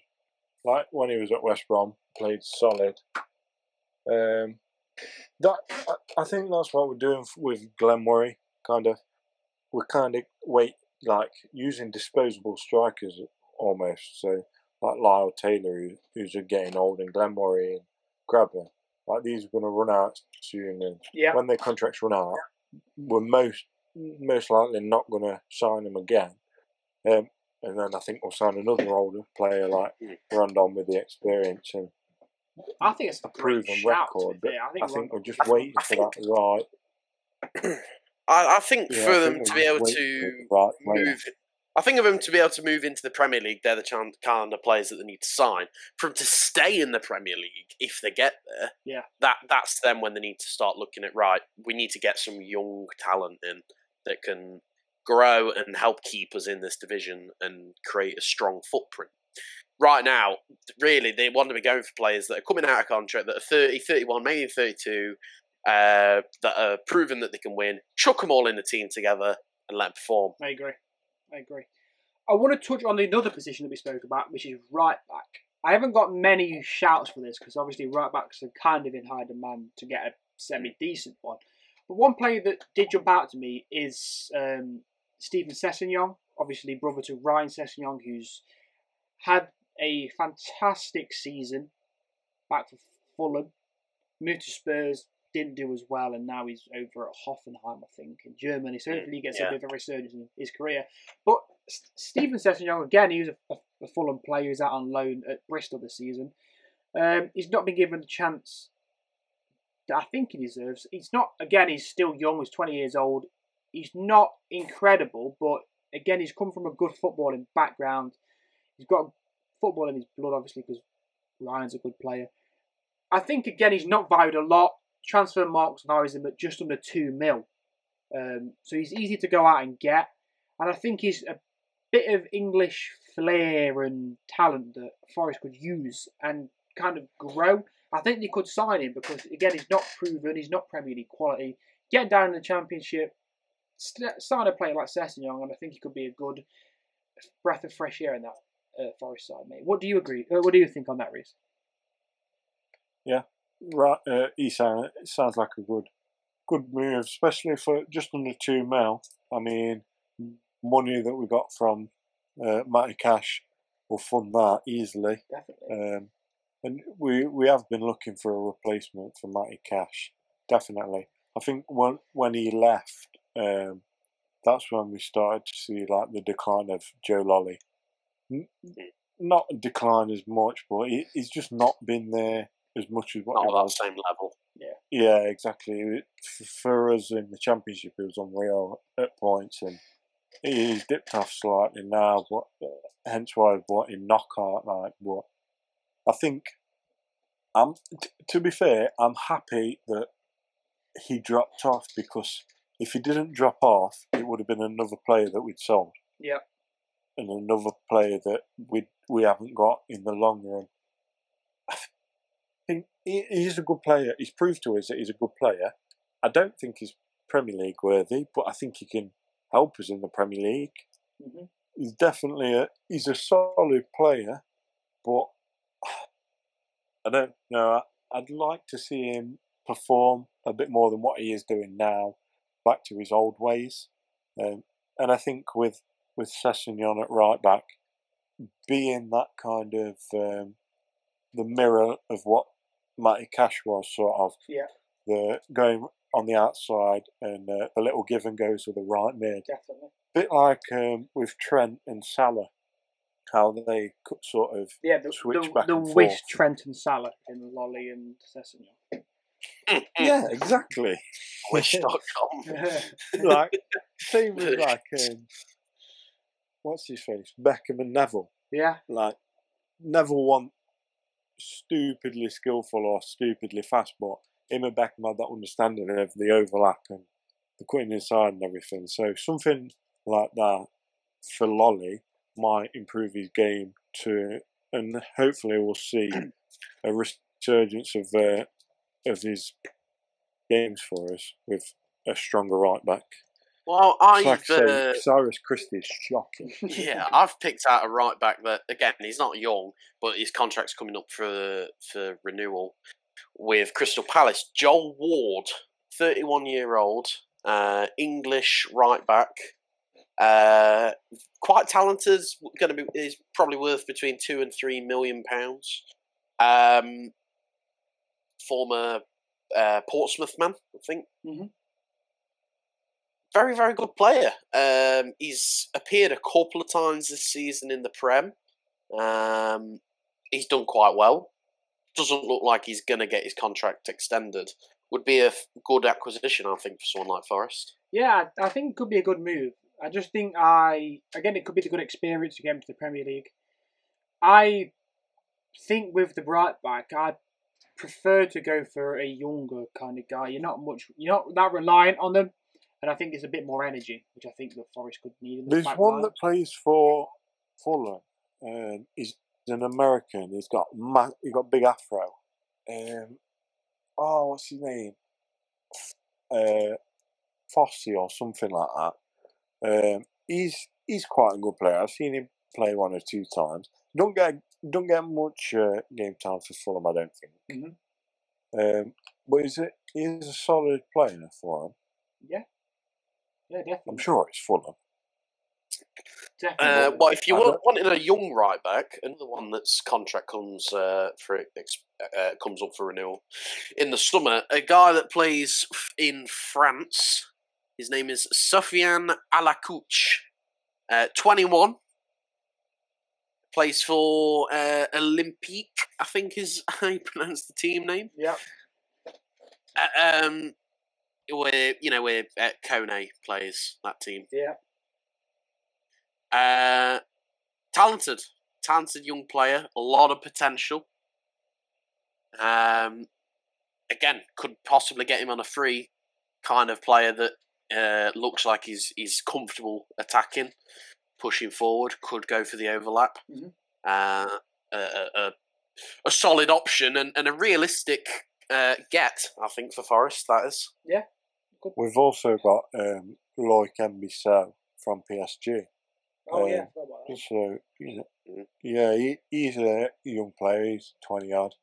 like when he was at West Brom, played solid. I think that's what we're doing with Glenmore, kind of. We're kind of using disposable strikers almost. So like Lyle Taylor, who's getting old, and Glenmore and Grabban, like these are going to run out soon. And when their contracts run out, we're most likely not going to sign them again. And then I think we'll sign another older player like Rondon with the experience and I think it's a proven record. But I think we're just waiting for that right. I think of them to be able to move into the Premier League. They're the kind of players that they need to sign. For them to stay in the Premier League, if they get there, that's then when they need to start looking at, right, we need to get some young talent in that can grow and help keep us in this division and create a strong footprint. Right now, really, they want to be going for players that are coming out of contract, that are 30, 31, maybe 32, that are proven that they can win. Chuck them all in the team together and let them perform. I agree. I want to touch on another position that we spoke about, which is right back. I haven't got many shouts for this because obviously right backs are kind of in high demand to get a semi-decent one. But one player that did jump out to me is... Stephen Sessegnon, obviously brother to Ryan Sessegnon, who's had a fantastic season back for Fulham, moved to Spurs, didn't do as well, and now he's over at Hoffenheim, I think, in Germany. So hopefully he gets a bit of a resurgence in his career. But Stephen Sessegnon, again, he was a Fulham player who's out on loan at Bristol this season. He's not been given the chance that I think he deserves. He's not, again, he's still young, he's 20 years old. He's not incredible, but again, he's come from a good footballing background. He's got football in his blood, obviously, because Ryan's a good player. I think, again, he's not valued a lot. Transfer Marks values him at just under 2 mil. So he's easy to go out and get. And I think he's a bit of English flair and talent that Forest could use and kind of grow. I think they could sign him because, again, he's not proven. He's not Premier League quality. Get down in the Championship, sign a player like Sessegnon, and I think he could be a good breath of fresh air in that Forest side, mate. What do you agree? What do you think on that, Reece? Yeah, right. It sounds like a good move, especially for just under 2 mil. I mean, money that we got from Matty Cash will fund that easily. Definitely. And we have been looking for a replacement for Matty Cash. Definitely. I think when he left, that's when we started to see like the decline of Joe Lolly. Not decline as much, but he's just not been there as much as what he was. Not at that same level. Yeah. Yeah, exactly. For us in the Championship, it was unreal at points, and he's dipped off slightly now. But hence why I bought him knockout like. But I think, to be fair, I'm happy that he dropped off, because if he didn't drop off, it would have been another player that we'd sold. Yeah. And another player that we haven't got in the long run. I think he's a good player. He's proved to us that he's a good player. I don't think he's Premier League worthy, but I think he can help us in the Premier League. Mm-hmm. He's definitely he's a solid player, but I don't know. I'd like to see him perform a bit more than what he is doing now, back to his old ways. And I think with Sessegnon at right back, being that kind of the mirror of what Matty Cash was, sort of, yeah, the going on the outside and the little give and goes with the right mid. Definitely. Bit like with Trent and Salah, how they could sort of switch back and forth. The wish Trent and Salah in Lolly and Sessegnon. Yeah, exactly. Wish.com. Like, same with like, what's his face? Beckham and Neville. Yeah. Like, Neville wasn't stupidly skillful or stupidly fast, but him and Beckham had that understanding of the overlap and the cutting inside and everything. So something like that for Lolly might improve his game to, and hopefully we'll see a resurgence of his games for us with a stronger right back. Well, Cyrus Christie is shocking. Yeah, I've picked out a right back that, again, he's not young, but his contract's coming up for renewal with Crystal Palace. Joel Ward, 31-year-old, English right back, quite talented. Is probably worth between £2 and £3 million. Former Portsmouth man, I think. Mm-hmm. Very, very good player. He's appeared a couple of times this season in the Prem. He's done quite well. Doesn't look like he's going to get his contract extended. Would be a good acquisition, I think, for someone like Forest. Yeah, I think it could be a good move. I just think again, it could be the good experience again to the Premier League. I think with the right back, I'd prefer to go for a younger kind of guy. You're not that reliant on them. And I think there's a bit more energy, which I think that Forest could need. In the there's one line that plays for Fulham. He's an American. He's got big afro. What's his name? Fossey or something like that. He's quite a good player. I've seen him play one or two times. Don't get much game time for Fulham, I don't think. Mm-hmm. But he's a solid player for him. Yeah. Yeah, definitely. I'm sure it's Fulham. Well, if you wanted a young right back, another one that's contract comes up for renewal in the summer, a guy that plays in France. His name is Sofiane Alakouch, 21. Plays for Olympique, I think is how you pronounce the team name. Yeah. Where Kone plays that team. Yeah. Talented young player, a lot of potential. Again, could possibly get him on a free, kind of player that looks like he's comfortable attacking, pushing forward, could go for the overlap. Mm-hmm. A solid option and a realistic get, I think, for Forest, that is. Yeah. Good. We've also got Loïc Mbissau from PSG. Oh, yeah. So, yeah, he's a young player. He's 20-odd.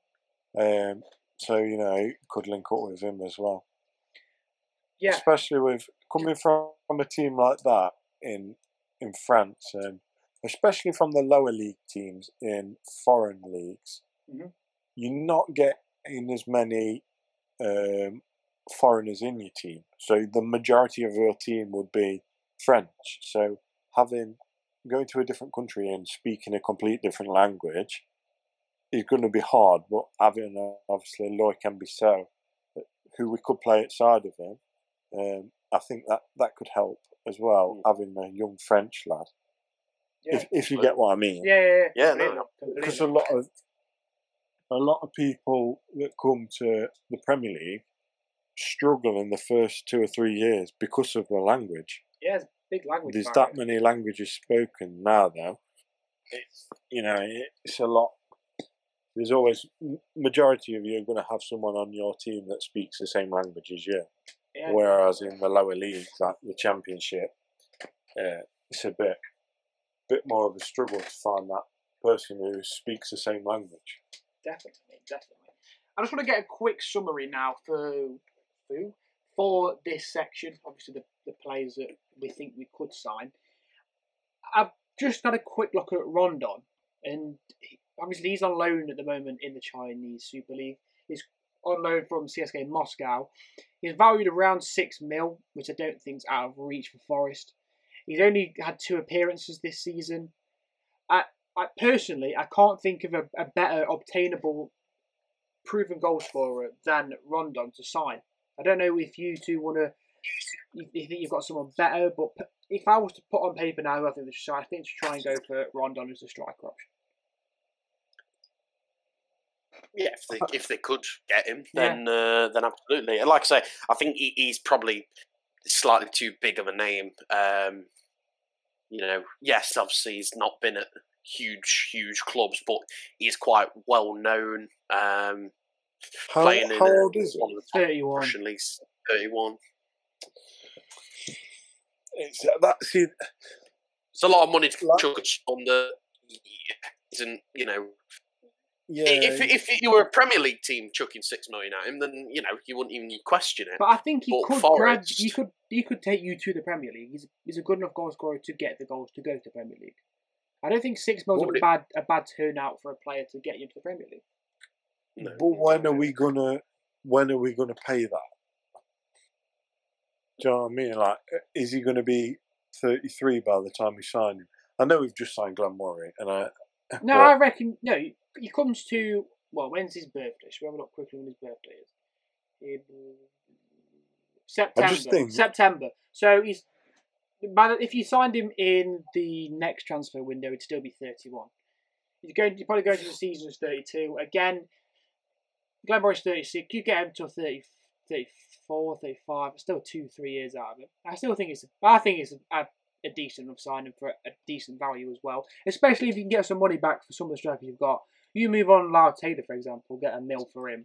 So, you could link up with him as well. Yeah. Especially with coming from a team like that in France, especially from the lower league teams in foreign leagues, mm-hmm. You're not getting as many foreigners in your team. So the majority of your team would be French. So going to a different country and speaking a complete different language is going to be hard, but having obviously Loïc Mbissau, who we could play outside of him, I think that could help as well, having a young French lad. Yeah. If you get what I mean. Yeah. Because a lot of people that come to the Premier League struggle in the first 2 or 3 years because of the language. Yeah, big language. There's that many languages spoken now, though. It's a lot. There's always majority of you are going to have someone on your team that speaks the same language as you. Yeah. Whereas in the lower leagues, like the Championship, it's a bit more of a struggle to find that person who speaks the same language. Definitely. I just want to get a quick summary now for this section. Obviously, the players that we think we could sign. I've just had a quick look at Rondon, and obviously he's on loan at the moment in the Chinese Super League. He's on loan from CSKA Moscow. He's valued around 6 mil, which I don't think is out of reach for Forest. He's only had 2 appearances this season. I personally, I can't think of a better obtainable, proven goal scorer than Rondon to sign. I don't know if you two want to. You think you've got someone better, but if I was to put on paper now, I think to try and go for Rondon as a striker option. Yeah, if they could get him, then absolutely. And like I say, I think he's probably slightly too big of a name. Yes, obviously he's not been at huge clubs, but he's quite well known. How old is he? 31. Russian League, 31. It's a lot of money to chuck on the. If you were a Premier League team chucking 6 million at him, then you wouldn't even question it. But I think he could take you to the Premier League. He's a good enough goal scorer to get the goals to go to the Premier League. I don't think 6 million is a bad turnout for a player to get you to the Premier League. No. But when are we gonna pay that? Do you know what I mean? Like, is he going to be 33 by the time we sign him? I know we've just signed Glenmore, I reckon no. He comes to when's his birthday? Should we have a look quickly when his birthday is? September. So he's if you signed him in the next transfer window, he'd still be 31. He's probably going to the season as 32 again. Glenmore is 36. You get him to 34. 34, 35, still 2-3 years out of it. I think it's a decent enough signing for a decent value as well. Especially if you can get some money back for some of the strikers you've got. You move on Lyle Taylor, for example, get $1 mil for him.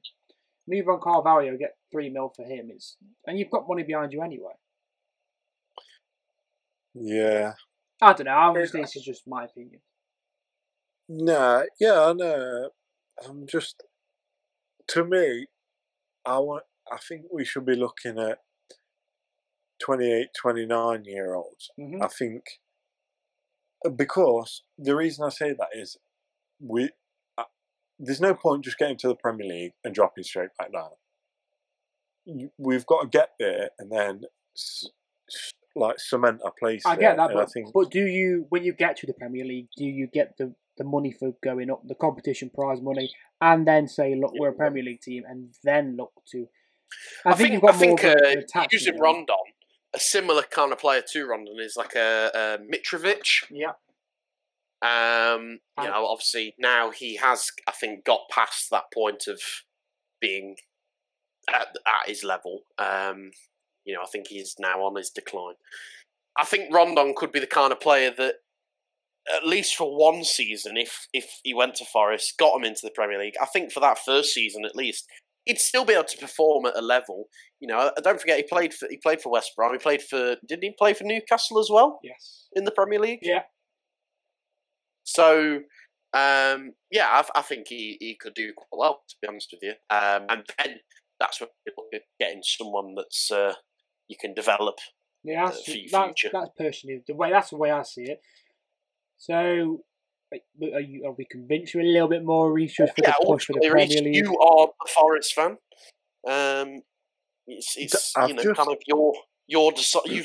Move on Carvalho, get $3 mil for him. And you've got money behind you anyway. Yeah. I don't know. Obviously, this is just my opinion. No, yeah, I know. I'm just. To me, I think we should be looking at 28, 29-year-olds. Mm-hmm. I think because the reason I say that is there's no point just getting to the Premier League and dropping straight back down. We've got to get there and then cement our place. I get that, but do you, when you get to the Premier League, do you get the money for going up, the competition prize money, and then say, look, we're a Premier League team, and then look to. I think using Rondon, a similar kind of player to Rondon is like a Mitrovic. Yeah. Obviously now he has, I think, got past that point of being at his level. I think he's now on his decline. I think Rondon could be the kind of player that, at least for one season, if he went to Forest, got him into the Premier League, I think for that first season at least, he'd still be able to perform at a level. Don't forget he played for West Brom. He played for didn't he play for Newcastle as well? Yes. In the Premier League. Yeah. So, I think he could do quite well, to be honest with you. And then that's when you look at getting someone that's you can develop. Yeah, that's personally the way I see it. So, are we convinced you're a little bit more research for the push for the Premier League? You are a Forest fan. You've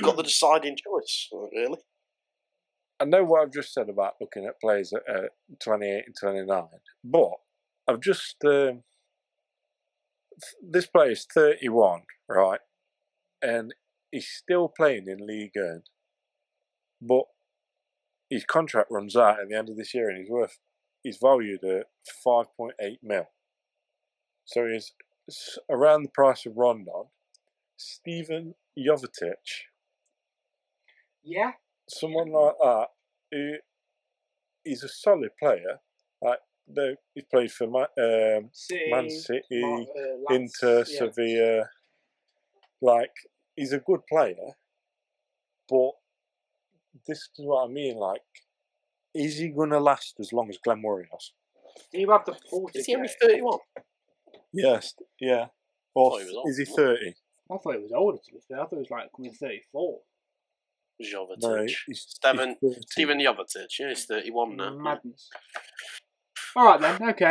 got the deciding choice, really. I know what I've just said about looking at players at 28 and 29, but I've just this player is 31, right, and he's still playing in League One, but his contract runs out at the end of this year, and he's valued at 5.8 mil. So he's around the price of Rondon. Stephen Jovetic. Yeah. Someone like that, who is a solid player. He's played for Man City, Inter, Sevilla. He's a good player, but this is what I mean. Is he going to last as long as Glenmore has? Do you have the port? Is he only 31? Yes, yeah. Or is he 30? I thought he was older, to be fair. I thought he was 34. Jovetic. No, Stephen Jovetic. Yeah, he's 31 now. Madness. All right then. Okay,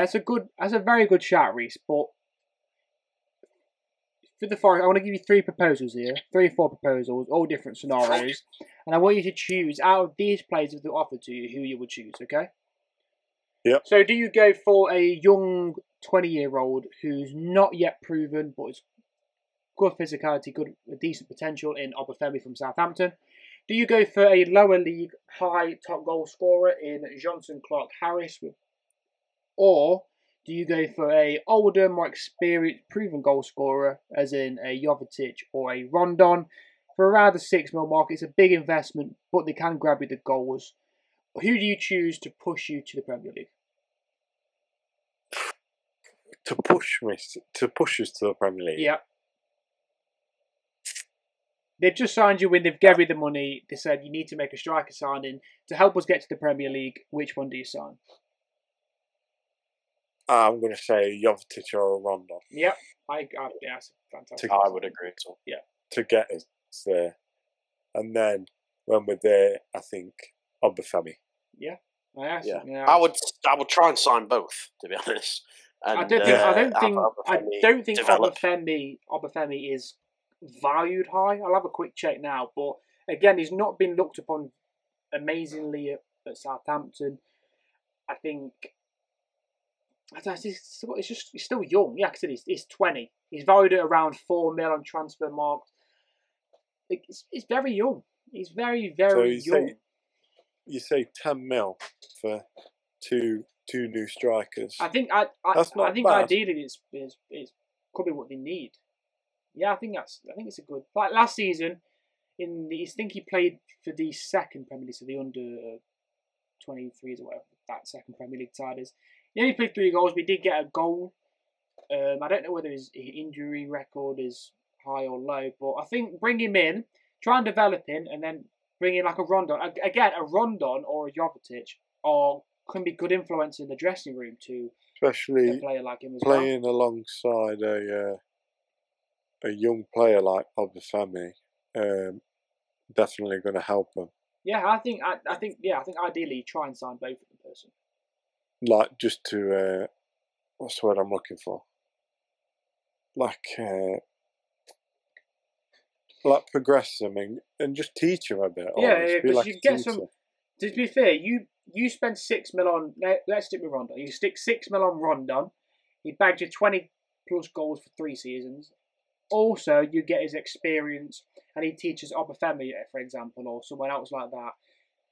that's a very good shout, Reese. But for the Forest, I want to give you three proposals here. Three, four proposals, all different scenarios, and I want you to choose out of these players that are offered to you who you would choose. Okay. Yep. So, do you go for a young 20-year-old who's not yet proven, but is good physicality, decent potential in ObaFemi from Southampton? Do you go for a lower league, high top goal scorer in Johnson-Clark-Harris? Or do you go for a older, more experienced, proven goal scorer, as in a Jovetic or a Rondon? For around the 6 mil mark, it's a big investment, but they can grab you the goals. Who do you choose to push you to the Premier League? To push us to the Premier League? Yeah. They've just signed you in, they've given you the money, they said you need to make a striker signing to help us get to the Premier League. Which one do you sign? I'm going to say Jovetic or Rondon. Yep, that's fantastic. I would agree as well. Yeah. To get us there. And then when we're there, I think ObaFemi. Yeah. I would try and sign both, to be honest. And, I don't think ObaFemi is valued high. I'll have a quick check now, but again, he's not been looked upon amazingly at Southampton. I think he's still young. Yeah, because he's 20. He's valued at around 4 mil on transfer mark. He's very young. He's very very young. You say 10 mil for two new strikers. I think bad. Ideally it's probably what they need. Yeah, I think it's a good. Like last season, he played for the second Premier League, so the under 23s or whatever that second Premier League side is. He only played 3 goals. We did get a goal. I don't know whether his injury record is high or low, but I think bring him in, try and develop him, and then bring in a Rondon. Again, a Rondon or a Jovetic can be good influence in the dressing room to especially a player like him as playing well. Alongside a young player like ObaFemi, definitely going to help them. Yeah, I think ideally try and sign both of the person. What's the word I'm looking for? Progress them and just teach them a bit. Yeah, because you get some. To be fair, you spend 6 mil on. Let's stick with Rondon. You stick 6 mil on Rondon. He bagged you 20+ goals for 3 seasons. Also, you get his experience, and he teaches ObaFemi, for example, or someone else like that,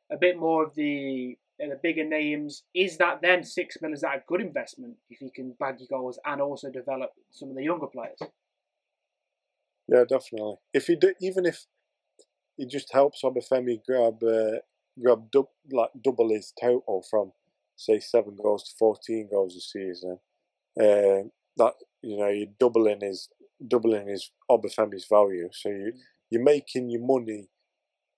a bit more of the the bigger names. Is that then £6 million, is that a good investment if you can bag your goals and also develop some of the younger players? Yeah, definitely. If he do, even if he just helps ObaFemi grab double his total from say 7 goals to 14 goals a season, that, you know, you're doubling his ObaFemi's value. So you're making your money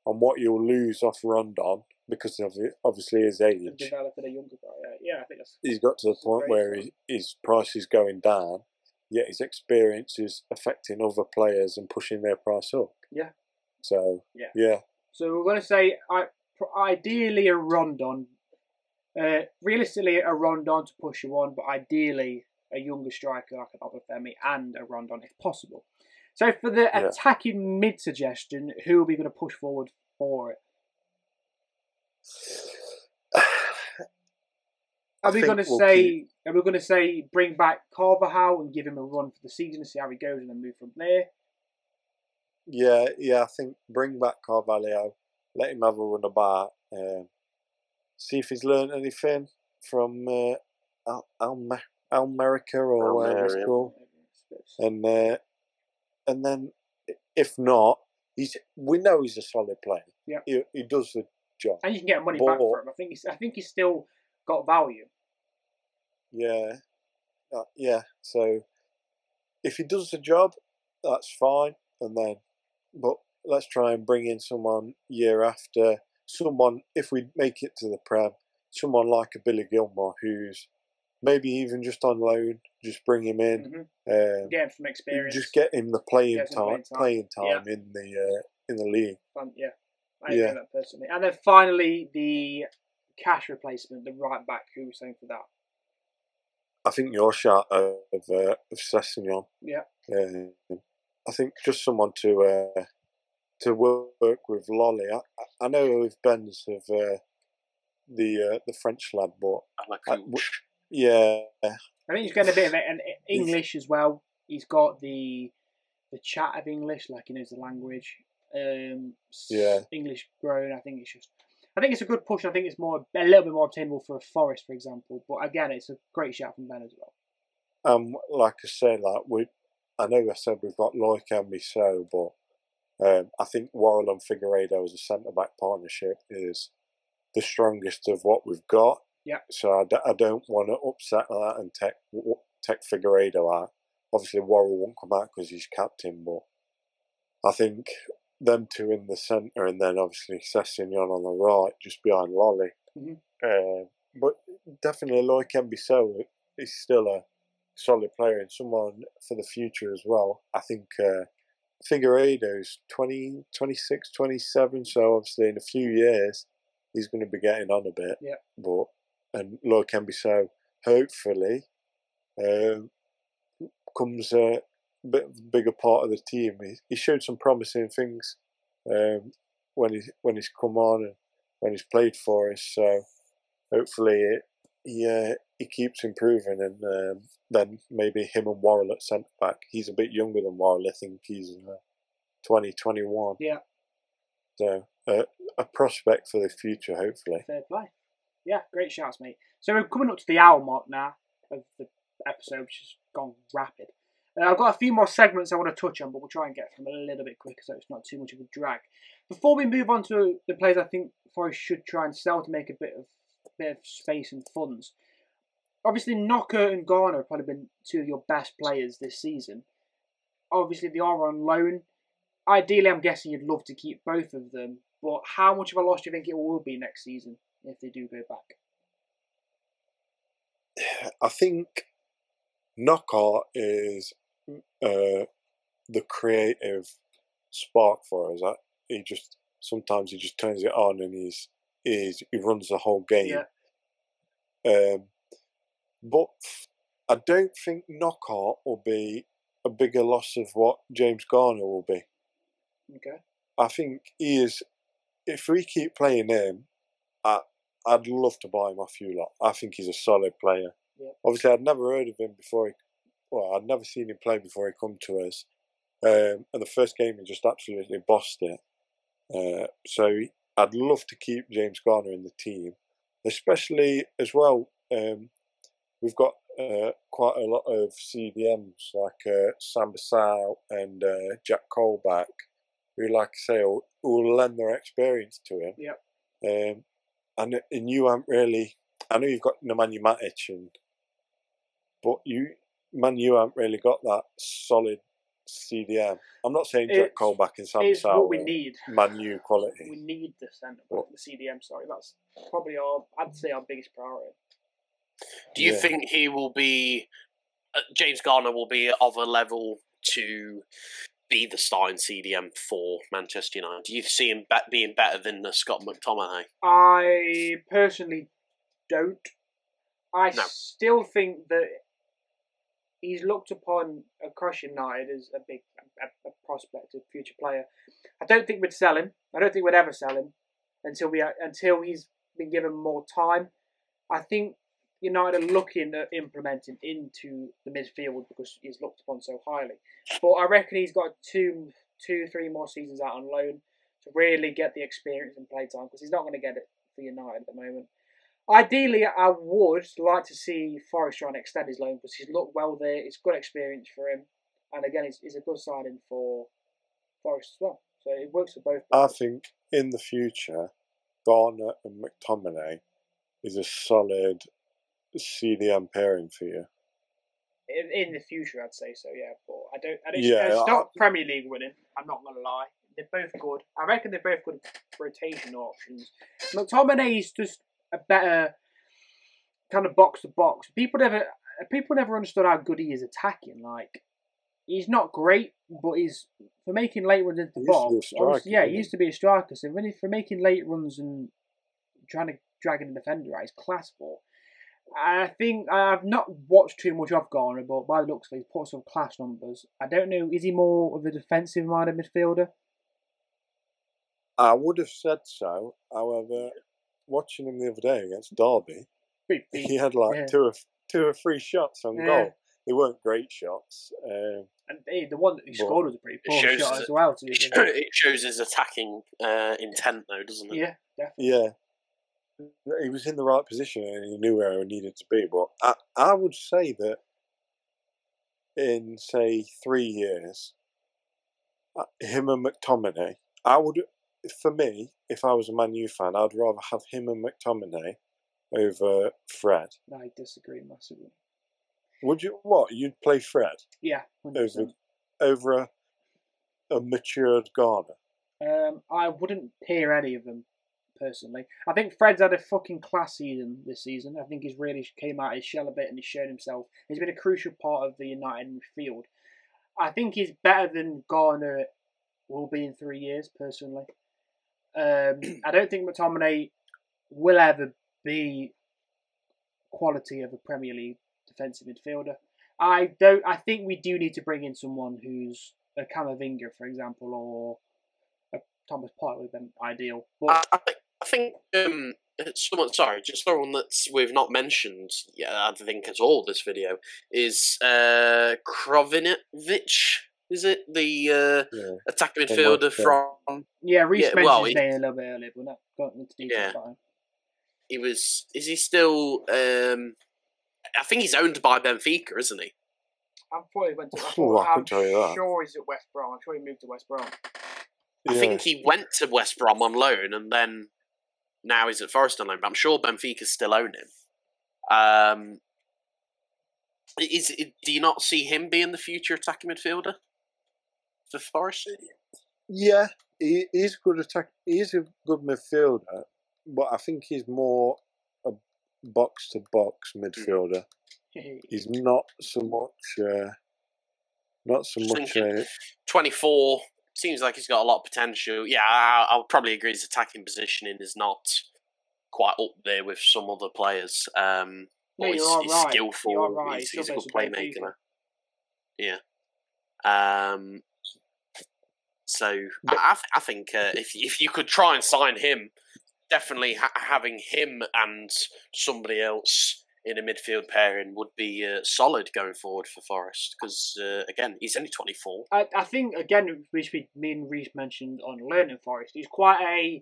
on what you'll lose off Rondon, because of obviously his age. Developing a younger guy, yeah, I think that's. He's got to the point where his price is going down, yet his experience is affecting other players and pushing their price up. Yeah. So yeah. So we're going to say ideally a Rondon, realistically a Rondon to push you on, but ideally a younger striker like an ObaFemi and a Rondon if possible. So for the attacking mid suggestion, who will be going to push forward for it? Are we going to say bring back Carvajal and give him a run for the season and see how he goes and then move from there? Yeah, I think bring back Carvalho, let him have a run about, see if he's learned anything from Almerica or where it's called, and then if not, we know he's a solid player. Yeah, he does the job, and you can get money back for him. I think he's still got value. Yeah, yeah. So if he does the job, that's fine, and then. But let's try and bring in someone year after. Someone, if we make it to the Prem, someone like a Billy Gilmour, who's maybe even just on loan, just bring him in. Mm-hmm. Get him from experience. Just get him the playing time in the league. Yeah, I agree with that personally. And then finally, the Cash replacement, the right back. Who was saying for that? I think your shout of Sessegnon. Yeah. I think just someone to work with Lolly. I know with Benz of the French lad, but I think he's got a bit of it, and English as well. He's got the chat of English, like he knows the language. English grown. I think it's a good push. I think it's a little bit more obtainable for a Forest, for example. But again, it's a great shout from Ben as well. Like I say, I know I said we've got Loic and Bissot, but I think Worrall and Figueiredo as a centre-back partnership is the strongest of what we've got. Yeah. So I don't want to upset that and take Figueiredo out. Obviously, Worrall won't come out because he's captain, but I think them two in the centre and then obviously Sessegnon on the right, just behind Lolly. Mm-hmm. But definitely Loic and Bissot is still a solid player and someone for the future as well. I think Figueiredo's 20, 26, 27, so obviously in a few years he's going to be getting on a bit. Yeah. And Lord Can Be So, hopefully, comes a bigger part of the team. He showed some promising things when he's come on and when he's played for us. So hopefully he keeps improving, and then maybe him and Worrall at centre back. He's a bit younger than Worrall. I think he's 20, 21. Yeah. So a prospect for the future, hopefully. Fair play. Yeah, great shouts, mate. So we're coming up to the hour mark now of the episode, which has gone rapid. I've got a few more segments I want to touch on, but we'll try and get them a little bit quicker so it's not too much of a drag. Before we move on to the players I think Forest should try and sell to make a bit of space and funds. Obviously, Knocker and Garner have probably been two of your best players this season. Obviously, they are on loan. Ideally, I'm guessing you'd love to keep both of them, but how much of a loss do you think it will be next season if they do go back? I think Knocker is the creative spark for us. Sometimes he just turns it on and he runs the whole game. Yeah. But I don't think Knocker will be a bigger loss of what James Garner will be. Okay. I think he is. If we keep playing him, I'd love to buy him off you lot. I think he's a solid player. Yeah. Obviously, I'd never heard of him before. I'd never seen him play before he come to us. And the first game, he just absolutely bossed it. So I'd love to keep James Garner in the team. especially as well. We've got quite a lot of CDMs like Sam Bissau and Jack Colback, who, like I say, will lend their experience to him. Yep. And you haven't really. I know you've got Nemanja Matic, but you haven't really got that solid CDM. I'm not saying Jack Colback and Sam Bissau. What we need. Man U quality. We need the centre back, the CDM. Sorry, that's probably I'd say our biggest priority. Do you think he will be? James Garner will be of a level to be the starting CDM for Manchester United. Do you see him being better than Scott McTominay? I personally don't. I still think that he's looked upon across United as a big a prospective future player. I don't think we'd sell him. I don't think we'd ever sell him until he's been given more time. I think United are looking at implementing into the midfield because he's looked upon so highly. But I reckon he's got two, three more seasons out on loan to really get the experience and play time, because he's not going to get it for United at the moment. Ideally, I would like to see Forrest try and extend his loan because he's looked well there. It's good experience for him. And again, it's a good signing for Forrest as well. So it works for both. I think in the future, Garner and McTominay is a solid CDM pairing for you. In the future, I'd say so. Yeah, but I don't. Yeah, it's not Premier League winning. I'm not gonna lie. They're both good. I reckon they're both good rotation options. McTominay is just a better kind of box to box. People never understood how good he is attacking. Like, he's not great, but he's for making late runs into the box. He used to be a striker. So when he's for making late runs and trying to drag in a defender, he's class for. I think I've not watched too much of Garner, but by the looks of it, he's put some class numbers. I don't know, is he more of a defensive-minded midfielder? I would have said so. However, watching him the other day against Derby, he had two or three shots on goal. They weren't great shots. And the one that he scored was a pretty poor shot as well. It shows his attacking intent, though, doesn't it? Yeah, definitely. Yeah. He was in the right position and he knew where he needed to be. But I would say that in, say, 3 years, him and McTominay, for me, if I was a Man U fan, I'd rather have him and McTominay over Fred. I disagree massively. Would you? What? You'd play Fred? Yeah. 100%. Over a matured Garner? I wouldn't pair any of them. Personally, I think Fred's had a fucking class season this season. I think he's really came out of his shell a bit and he's shown himself. He's been a crucial part of the United midfield. I think he's better than Garner will be in 3 years, personally. I don't think McTominay will ever be quality of a Premier League defensive midfielder. I think we do need to bring in someone who's a Camavinga, for example, or a Thomas Partey would have been ideal. But I think someone, sorry, just someone that we've not mentioned yet, I think at all this video, is Krovinović, is it? The attacking midfielder from... Yeah, Reece mentioned his name a little bit earlier, but not got into detail about him. He was... Is he still... I think he's owned by Benfica, isn't he? I'm sure he's at West Brom. I'm sure he moved to West Brom. Yeah. I think he went to West Brom on loan and then... Now he's at Forest on loan, but I'm sure Benfica still own him. Do you not see him being the future attacking midfielder for Forest? Yeah, he is a good midfielder, but I think he's more a box-to-box midfielder. He's not so much 24. Seems like he's got a lot of potential. Yeah, I'll probably agree his attacking positioning is not quite up there with some other players. He's skillful. He's a good playmaker. Yeah. I think if you could try and sign him, definitely having him and somebody else in a midfield pairing would be solid going forward for Forest because, again, he's only 24. I think, again, which me and Reece mentioned on learning Forest, he's quite a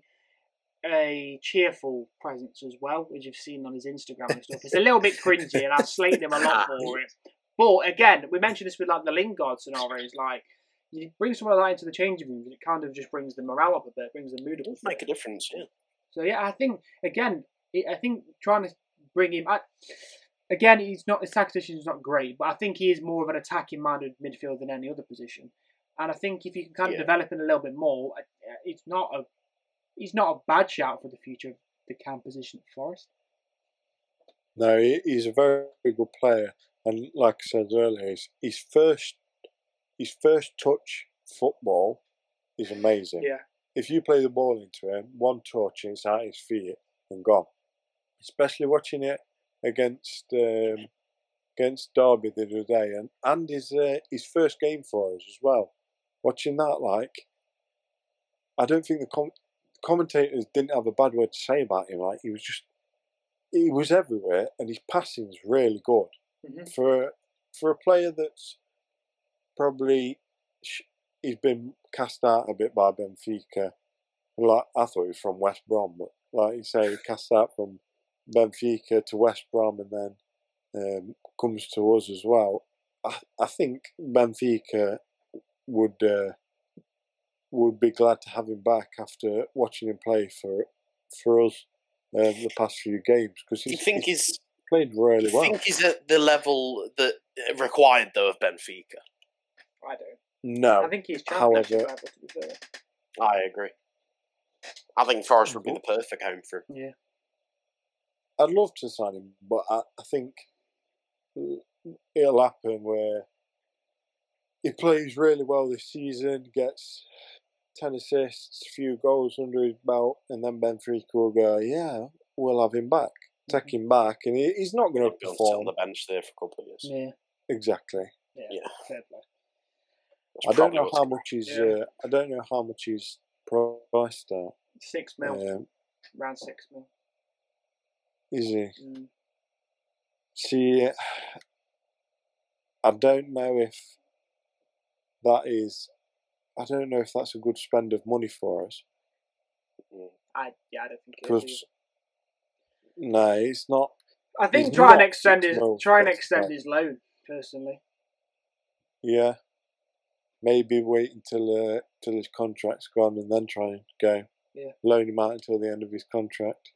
a cheerful presence as well, which you've seen on his Instagram and stuff. It's a little bit cringy, and I've slated him a lot for it. But again, we mentioned this with like the Lingard scenarios. Like, you bring someone like into the changing room, and it kind of just brings the morale up a bit, brings the mood up. It does make a difference, yeah. So yeah, I think again, I think trying to bring him. Again, he's not, his tactics is not great, but I think he is more of an attacking-minded midfielder than any other position. And I think if you can kind of develop him a little bit more, it's not a, he's not a bad shout for the future of the CAM position at Forest. No, he's a very good player, and like I said earlier, his first touch football is amazing. Yeah. If you play the ball into him, one touch and it's out his feet and gone. Especially watching it against Derby the other day, and his first game for us as well. Watching that, like, I don't think the commentators didn't have a bad word to say about him. Like, he was everywhere, and his passing is really good for a player that's probably he's been cast out a bit by Benfica. Like, I thought he was from West Brom, but like you say, cast out from Benfica to West Brom, and then comes to us as well. I think Benfica would be glad to have him back after watching him play for us the past few games, because he's played really well. Do you think he's at the level that required though of Benfica? I don't. No, I think he's championship level, to be fair. I agree. I think Forest would be the perfect home for him. Yeah. I'd love to sign him, but I think it'll happen where he plays really well this season, gets 10 assists, a few goals under his belt, and then Benfica will go, yeah, we'll have him back. Take him back, and he's not going to perform. He'll sit on the bench there for a couple of years. Yeah. Exactly. Yeah. I don't know how much he's priced at. 6 mil. Around 6 mil. Is he? Mm. See, I don't know if that's a good spend of money for us. I don't think it is. No, it's not. I think try and extend his loan, personally. Yeah. Maybe wait until his contract's gone and then try and loan him out until the end of his contract.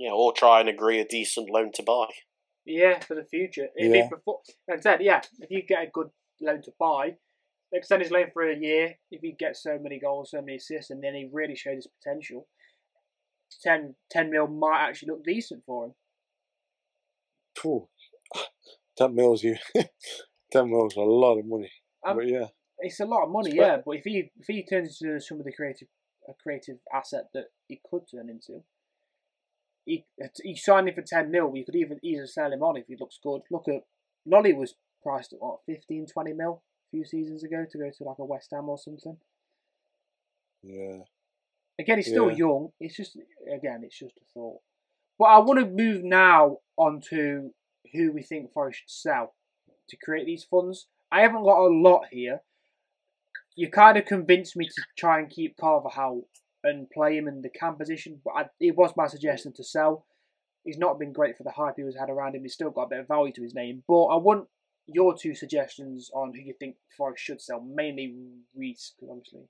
Yeah, or try and agree a decent loan to buy. Yeah, for the future. If you get a good loan to buy, extend his loan for a year. If he gets so many goals, so many assists, and then he really showed his potential, 10 mil might actually look decent for him. Cool. 10 mil's a lot of money. But yeah, it's a lot of money. Yeah, but if he turns into some of the creative asset that he could turn into. He signed him for 10 mil. We could even easily sell him on if he looks good. Look at Nolly was priced at 15-20 mil a few seasons ago to go to like a West Ham or something. Yeah. Again, he's still young. It's just a thought. But I want to move now on to who we think Forest should sell to create these funds. I haven't got a lot here. You kind of convinced me to try and keep Carvajal and play him in the CAM position, but it was my suggestion to sell. He's not been great for the hype he was had around him. He's still got a bit of value to his name, but I want your two suggestions on who you think Forest should sell, mainly Reece, because obviously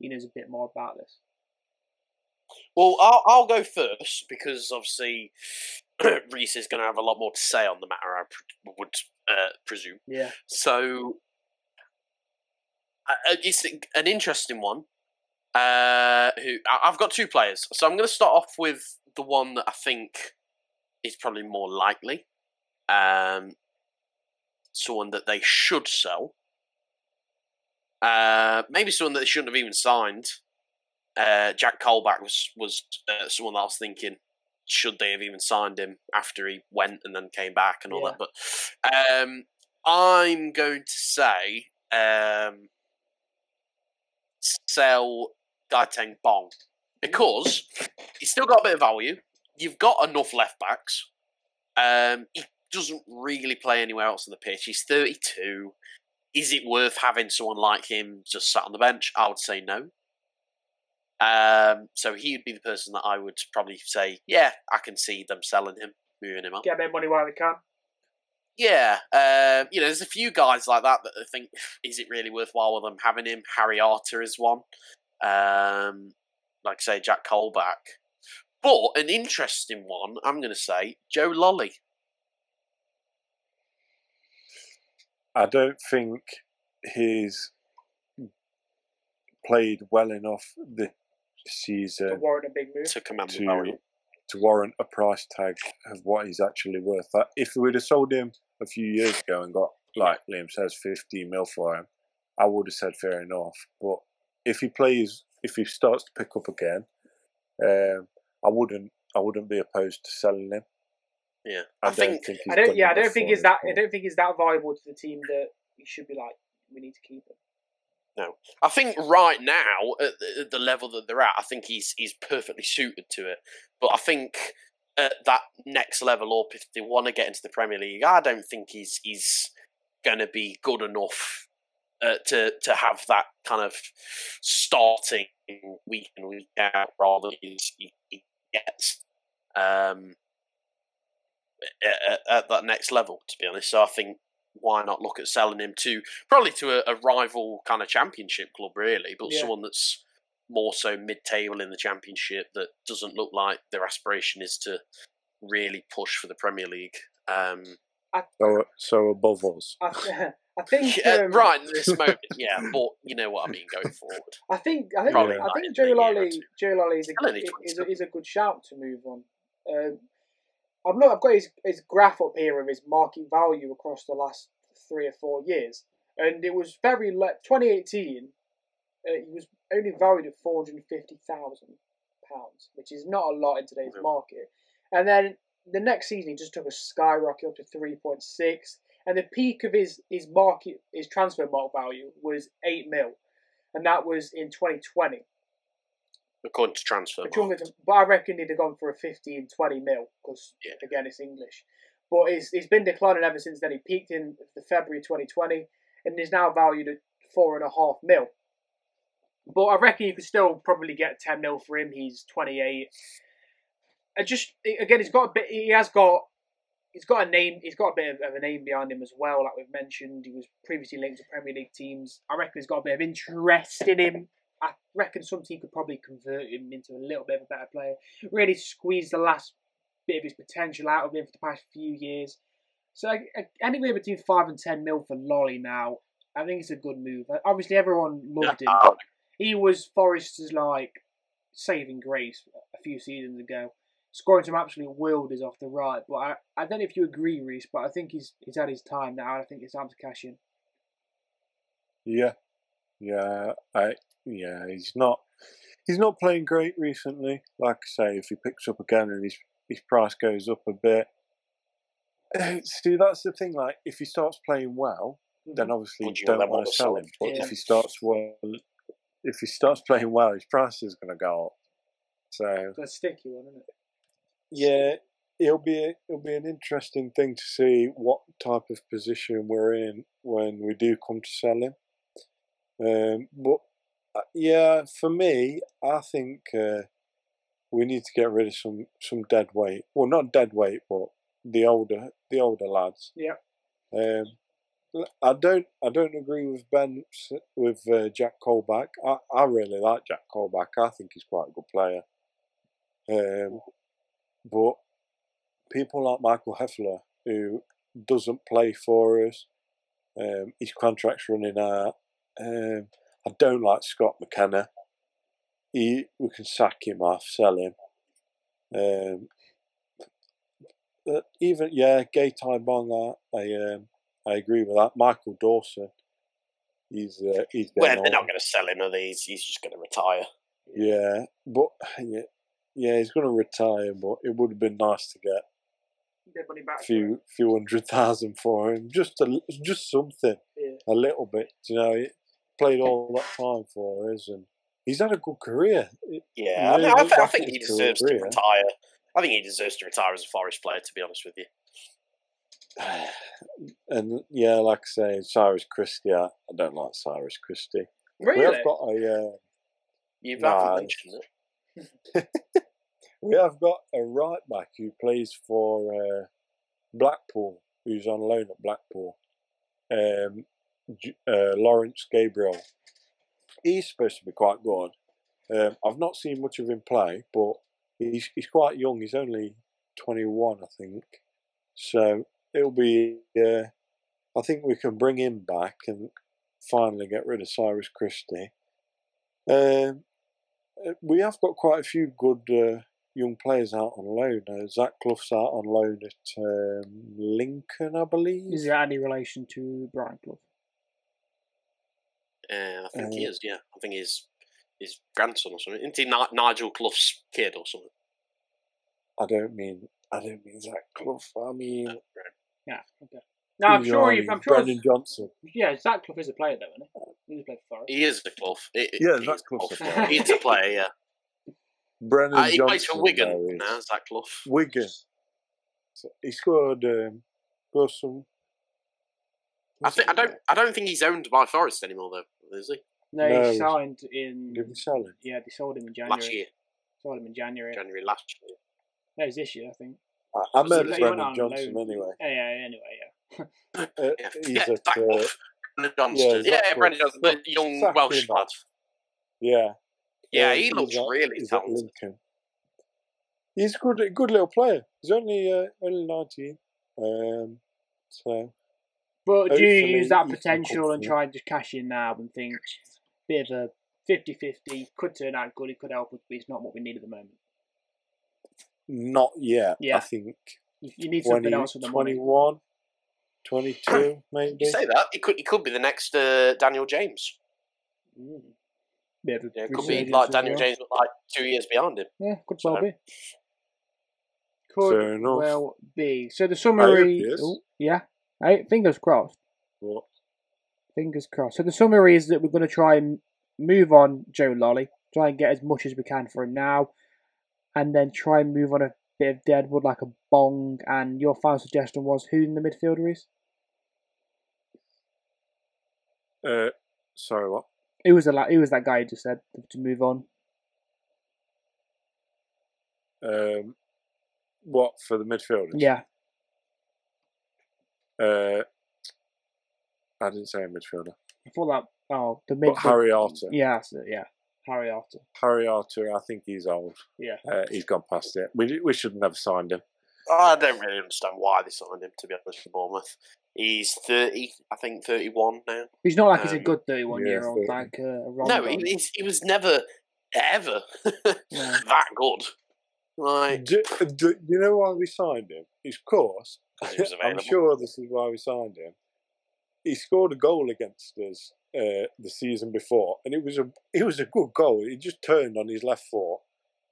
he knows a bit more about this. Well, I'll go first, because obviously Reece is going to have a lot more to say on the matter, I would presume. Yeah. So, it's an interesting one. I've got two players, so I'm going to start off with the one that I think is probably more likely, someone that they should sell, maybe someone that they shouldn't have even signed. Jack Colback was someone that I was thinking, should they have even signed him after he went and then came back and all that? But I'm going to say sell Gaëtan Bong, because he's still got a bit of value. You've got enough left backs. He doesn't really play anywhere else on the pitch. He's 32. Is it worth having someone like him just sat on the bench? I would say no. So he would be the person that I would probably say, yeah, I can see them selling him, moving him on. Get their money while they can. Yeah, you know, there's a few guys like that that I think, is it really worthwhile with them having him? Harry Arter is one. Like, say, Jack Colback. But an interesting one, I'm going to say, Joe Lolly. I don't think he's played well enough this season to warrant a big move. To warrant a price tag of what he's actually worth. Like, if we would have sold him a few years ago and got, like Liam says, 50 mil for him, I would have said fair enough. But if he plays, if he starts to pick up again, I wouldn't be opposed to selling him. Yeah, I don't think he's that viable to the team that you should be like, we need to keep him. No, I think right now at the level that they're at, I think he's perfectly suited to it. But I think at that next level up, if they want to get into the Premier League, I don't think he's going to be good enough to have that kind of starting week in week out role that he gets at that next level. To be honest, so I think, why not look at selling him to probably to a rival kind of Championship club, really, but someone that's more so mid-table in the Championship that doesn't look like their aspiration is to really push for the Premier League. So above us. I think right in this moment, yeah, but you know what I mean going forward. I think Joe Lolly is a good shout to move on. I've got his graph up here of his market value across the last 3 or 4 years, and it was very low. 2018, he was only valued at £450,000, which is not a lot in today's market. And then the next season, he just took a skyrocket up to 3.6, and the peak of his transfer market value was 8 mil, and that was in 2020. According to transfer. But I reckon he'd have gone for a 15, 20 mil because, again, it's English. But he's been declining ever since then. He peaked in February 2020 and is now valued at 4.5 mil. But I reckon you could still probably get 10 mil for him. He's 28. He's got a bit of a name behind him as well, like we've mentioned. He was previously linked to Premier League teams. I reckon he's got a bit of interest in him. I reckon some team could probably convert him into a little bit of a better player. Really squeeze the last bit of his potential out of him for the past few years. So anywhere between 5 and 10 mil for Lolly now, I think it's a good move. Obviously, everyone loved him. He was Forest's saving grace a few seasons ago, scoring some absolute wilders off the right. But I don't know if you agree, Reece, but I think he's had his time now. And I think it's time to cash in. Yeah, he's not playing great recently. Like I say, if he picks up again and his price goes up a bit, see, that's the thing. Like, if he starts playing well, then obviously you don't want to sell him. But if he starts playing well, his price is going to go up. So that's a sticky one, isn't it? Yeah, it'll be an interesting thing to see what type of position we're in when we do come to sell him. But yeah, for me, I think we need to get rid of some dead weight. Well, not dead weight, but the older lads. Yeah. I don't agree with Ben with Jack Colback. I really like Jack Colback. I think he's quite a good player. But people like Michael Heffler, who doesn't play for us, his contract's running out. I don't like Scott McKenna. We can sack him off, sell him. Gaëtan Bong, I agree with that. Michael Dawson, he's. Well, they're not going to sell him, are they? He's just going to retire. Yeah, but he's going to retire. But it would have been nice to get a few $100,000 for him, just something, a little bit, you know. Played all that time for us, and he's had a good career. Yeah, really, I think he deserves to retire. I think he deserves to retire as a Forest player, to be honest with you. And yeah, like I say, Cyrus Christie, I don't like Cyrus Christie. Really? You've haven't mentioned it. We have got a right back who plays for Blackpool, who's on loan at Blackpool. Lawrence Gabriel. He's supposed to be quite good. I've not seen much of him play, but he's quite young. He's only 21, I think. So it'll be. I think we can bring him back and finally get rid of Cyrus Christie. We have got quite a few good young players out on loan. Zach Clough's out on loan at Lincoln, I believe. Is there any relation to Brian Clough? I think he is, yeah. I think he's his grandson or something. Isn't he Nigel Clough's kid or something? I don't mean Zach Clough. I mean... Yeah, okay. No, I'm sure I'm sure Brendan Johnson. Yeah, Zach Clough is a player, though, isn't he? He's played for Forest. He is a Clough. Yeah, Zach Clough's a player. He's a player, yeah. Brendan Johnson. He plays for Wigan now, Zach Clough. Wigan. So he scored some... I don't think he's owned by Forest anymore, though, is he? No, he signed in... Did they sell him? Yeah, they sold him in January. Last year. Sold him in January. January last year. No, it was this year, I think. I meant Brendan Johnson, anyway. Yeah. Brendan Johnson, the young Welsh lad. Yeah, he looks really talented. He's a good little player. He's only 19. But do you use that potential and try and just cash in now and think bit of a 50-50, could turn out good, it could help us, but it's not what we need at the moment? Not yet, I think. You need something else for the money. 21. 22, maybe. You say that it could be the next Daniel James. Mm. Yeah, it could be like Daniel James, but like 2 years behind him. Yeah, could well be. Could well be. So the summary, fingers crossed. What? Fingers crossed. So the summary is that we're going to try and move on Joe Lolly, try and get as much as we can for him now, and then try and move on a bit of Deadwood like a Bong. And your final suggestion was who in the midfielder is? Sorry, what? Who was that guy who just said to move on? What, for the midfielders? Yeah. I didn't say a midfielder. I thought that. Oh, the midfielder. Harry Arter. Yeah, yeah. Harry Arter, I think he's old. Yeah, he's gone past it. We should have never signed him. I don't really understand why they signed him, to be honest, for Bournemouth. He's 30, I think 31 now. He's not like he's a good 31-year-old. Like no, he was never, ever that good. Like, do you know why we signed him? Of course, I'm sure this is why we signed him. He scored a goal against us the season before, and it was a good goal. He just turned on his left foot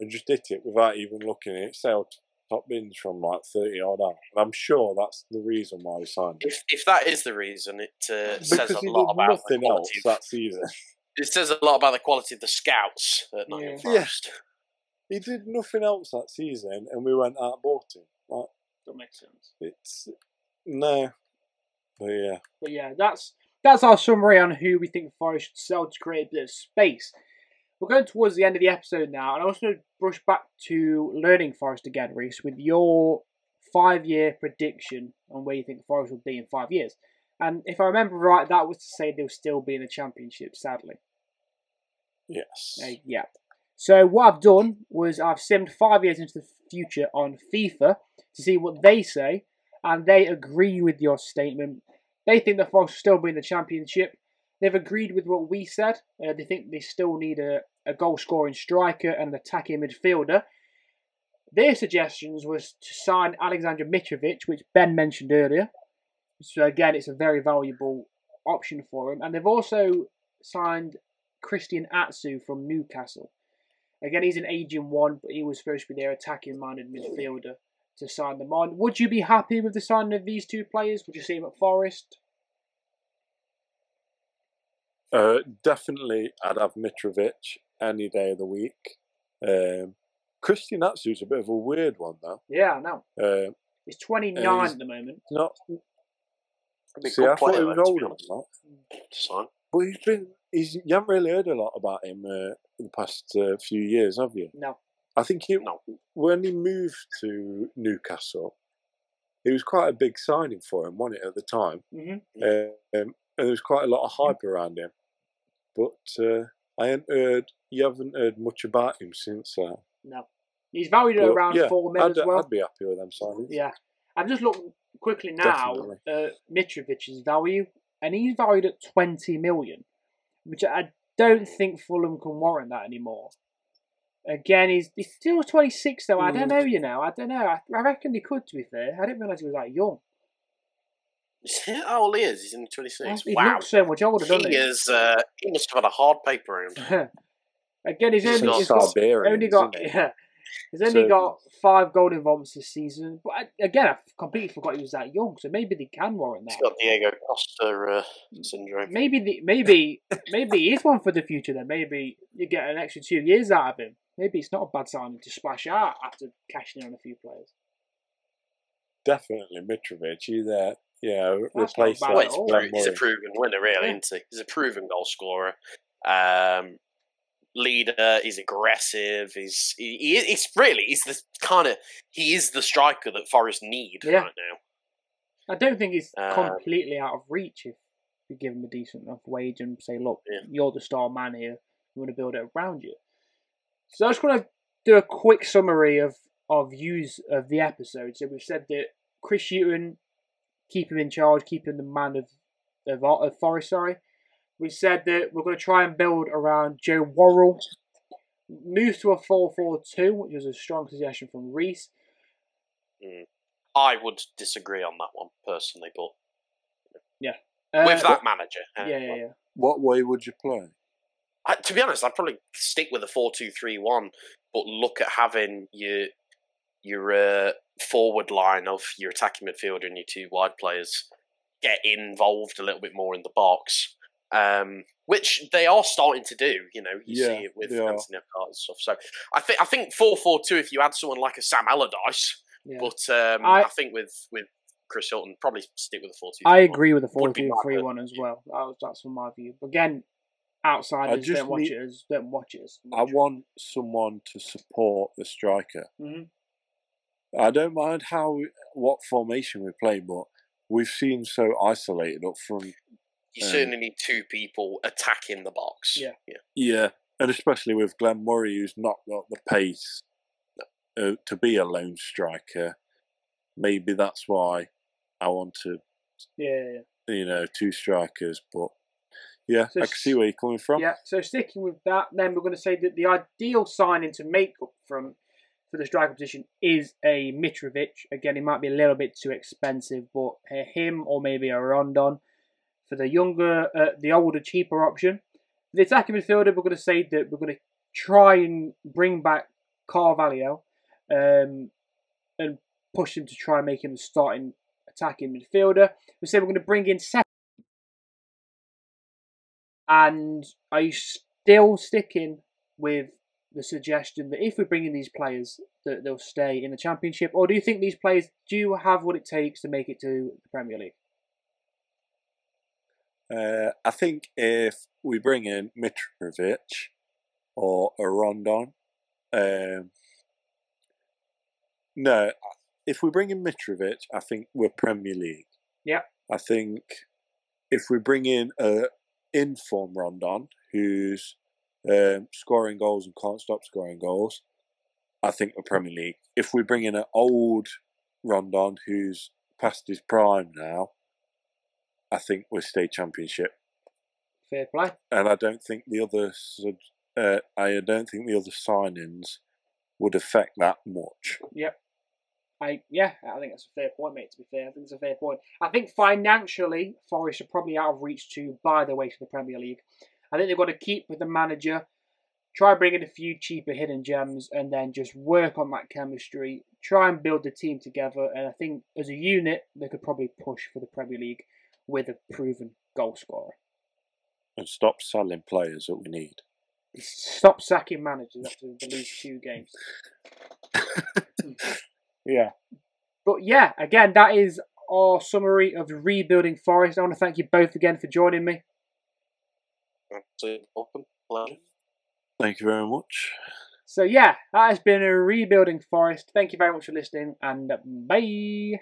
and just hit it without even looking. It sailed top bins from like 30 odd out. And I'm sure that's the reason why we signed him. If that is the reason, it says a lot about the quality that season. It says a lot about the quality of the scouts at Nottingham Forest. He did nothing else that season, and we went out and bought him. Like, that makes sense. No. But yeah, that's our summary on who we think Forest should sell to create a bit of space. We're going towards the end of the episode now, and I also want to brush back to learning Forest again, Reece, with your 5-year prediction on where you think Forest will be in 5 years. And if I remember right, that was to say they'll still be in the Championship, sadly. Yes. Yeah. So what I've done was I've simmed 5 years into the future on FIFA to see what they say. And they agree with your statement. They think that Forest will still be in the Championship. They've agreed with what we said. They think they still need a goal-scoring striker and an attacking midfielder. Their suggestions was to sign Alexander Mitrovic, which Ben mentioned earlier. So again, it's a very valuable option for him. And they've also signed Christian Atsu from Newcastle. Again, he's an aging one, but he was supposed to be their attacking-minded midfielder. To sign them on. Would you be happy with the signing of these two players? Would you see them at Forest? Definitely, I'd have Mitrovic any day of the week. Christian Atsu's a bit of a weird one, though. Yeah, I know. He's 29 at the moment. Not. See, I thought he was older than that. But he's been you haven't really heard a lot about him the past few years, have you? No. I think when he moved to Newcastle, it was quite a big signing for him, wasn't it, at the time? Mm-hmm. And there was quite a lot of hype around him. But you haven't heard much about him since then. No. He's valued at around 4 million as well. I'd be happy with them signings. Yeah. I've just looked quickly now at Mitrovic's value, and he's valued at 20 million, which I don't think Fulham can warrant that anymore. Again, he's still 26, though. I don't know, I don't know. I reckon he could, to be fair. I didn't realise he was that young. How old he is? He's in 26. He looks so much older, doesn't he? He must have had a hard paper in him. Again, he's only got 5 goal involvements this season. But I completely forgot he was that young, so maybe they can warrant that. He's got Diego Costa syndrome. Maybe he is one for the future then. Maybe you get an extra 2 years out of him. Maybe it's not a bad signing to splash out after cashing in on a few players. Definitely Mitrovic, replace that. Well, he's a proven winner, really, isn't he? He's a proven goal scorer. Leader, he's aggressive. He is the striker that Forest need right now. I don't think he's completely out of reach if you give him a decent enough wage and say, look, you're the star man here. We want to build it around you. So I just want to do a quick summary of views of the episode. So we've said that Chris Hughton, keep him in charge, keep him the man of Forest. Sorry. We said that we're going to try and build around Joe Worrall. Move to a 4-4-2, which was a strong suggestion from Reese. I would disagree on that one, personally, but... Yeah. With that manager. Yeah. What way would you play? To be honest, I'd probably stick with a 4-2-3-1, but look at having your forward line of your attacking midfielder and your two wide players get involved a little bit more in the box. Which they are starting to do, see it with Anthony Epcart and stuff. So I think 4-4-2 if you had someone like a Sam Allardyce, but I think with Chris Hughton probably stick with a 4-2. I agree with the 4-2-3-1 as well. That's from my view. Again, outsiders don't watch it. I want someone to support the striker. Mm-hmm. I don't mind what formation we play, but we've seen so isolated up front. You certainly need two people attacking the box. Yeah. And especially with Glenn Murray, who's not got the pace to be a lone striker. Maybe that's why I wanted, two strikers. But so I can see where you're coming from. Yeah. So sticking with that, then we're going to say that the ideal signing to make up for the striker position is a Mitrovic. Again, he might be a little bit too expensive, but him or maybe a Rondon. For the older, cheaper option. For the attacking midfielder, we're going to say that we're going to try and bring back Carvalho and push him to try and make him a starting attacking midfielder. We say we're going to bring in Seth. And are you still sticking with the suggestion that if we bring in these players, that they'll stay in the Championship? Or do you think these players do have what it takes to make it to the Premier League? I think if we bring in Mitrovic or a Rondon, if we bring in Mitrovic, I think we're Premier League. Yeah. I think if we bring in a in-form Rondon who's scoring goals and can't stop scoring goals, I think we're Premier League. If we bring in an old Rondon who's past his prime now, I think we stay Championship. Fair play. And I don't think the other signings would affect that much. Yep. I think that's a fair point, mate. To be fair, I think it's a fair point. I think financially, Forest are probably out of reach to buy their way to the Premier League. I think they've got to keep with the manager, try bringing a few cheaper hidden gems, and then just work on that chemistry. Try and build the team together, and I think as a unit, they could probably push for the Premier League. With a proven goal scorer. And stop selling players that we need. Stop sacking managers after the least 2 games. Yeah. But yeah, again, that is our summary of rebuilding Forest. I want to thank you both again for joining me. absolutely welcome. Pleasure. Thank you very much. So yeah, that has been a Rebuilding Forest. Thank you very much for listening, and bye.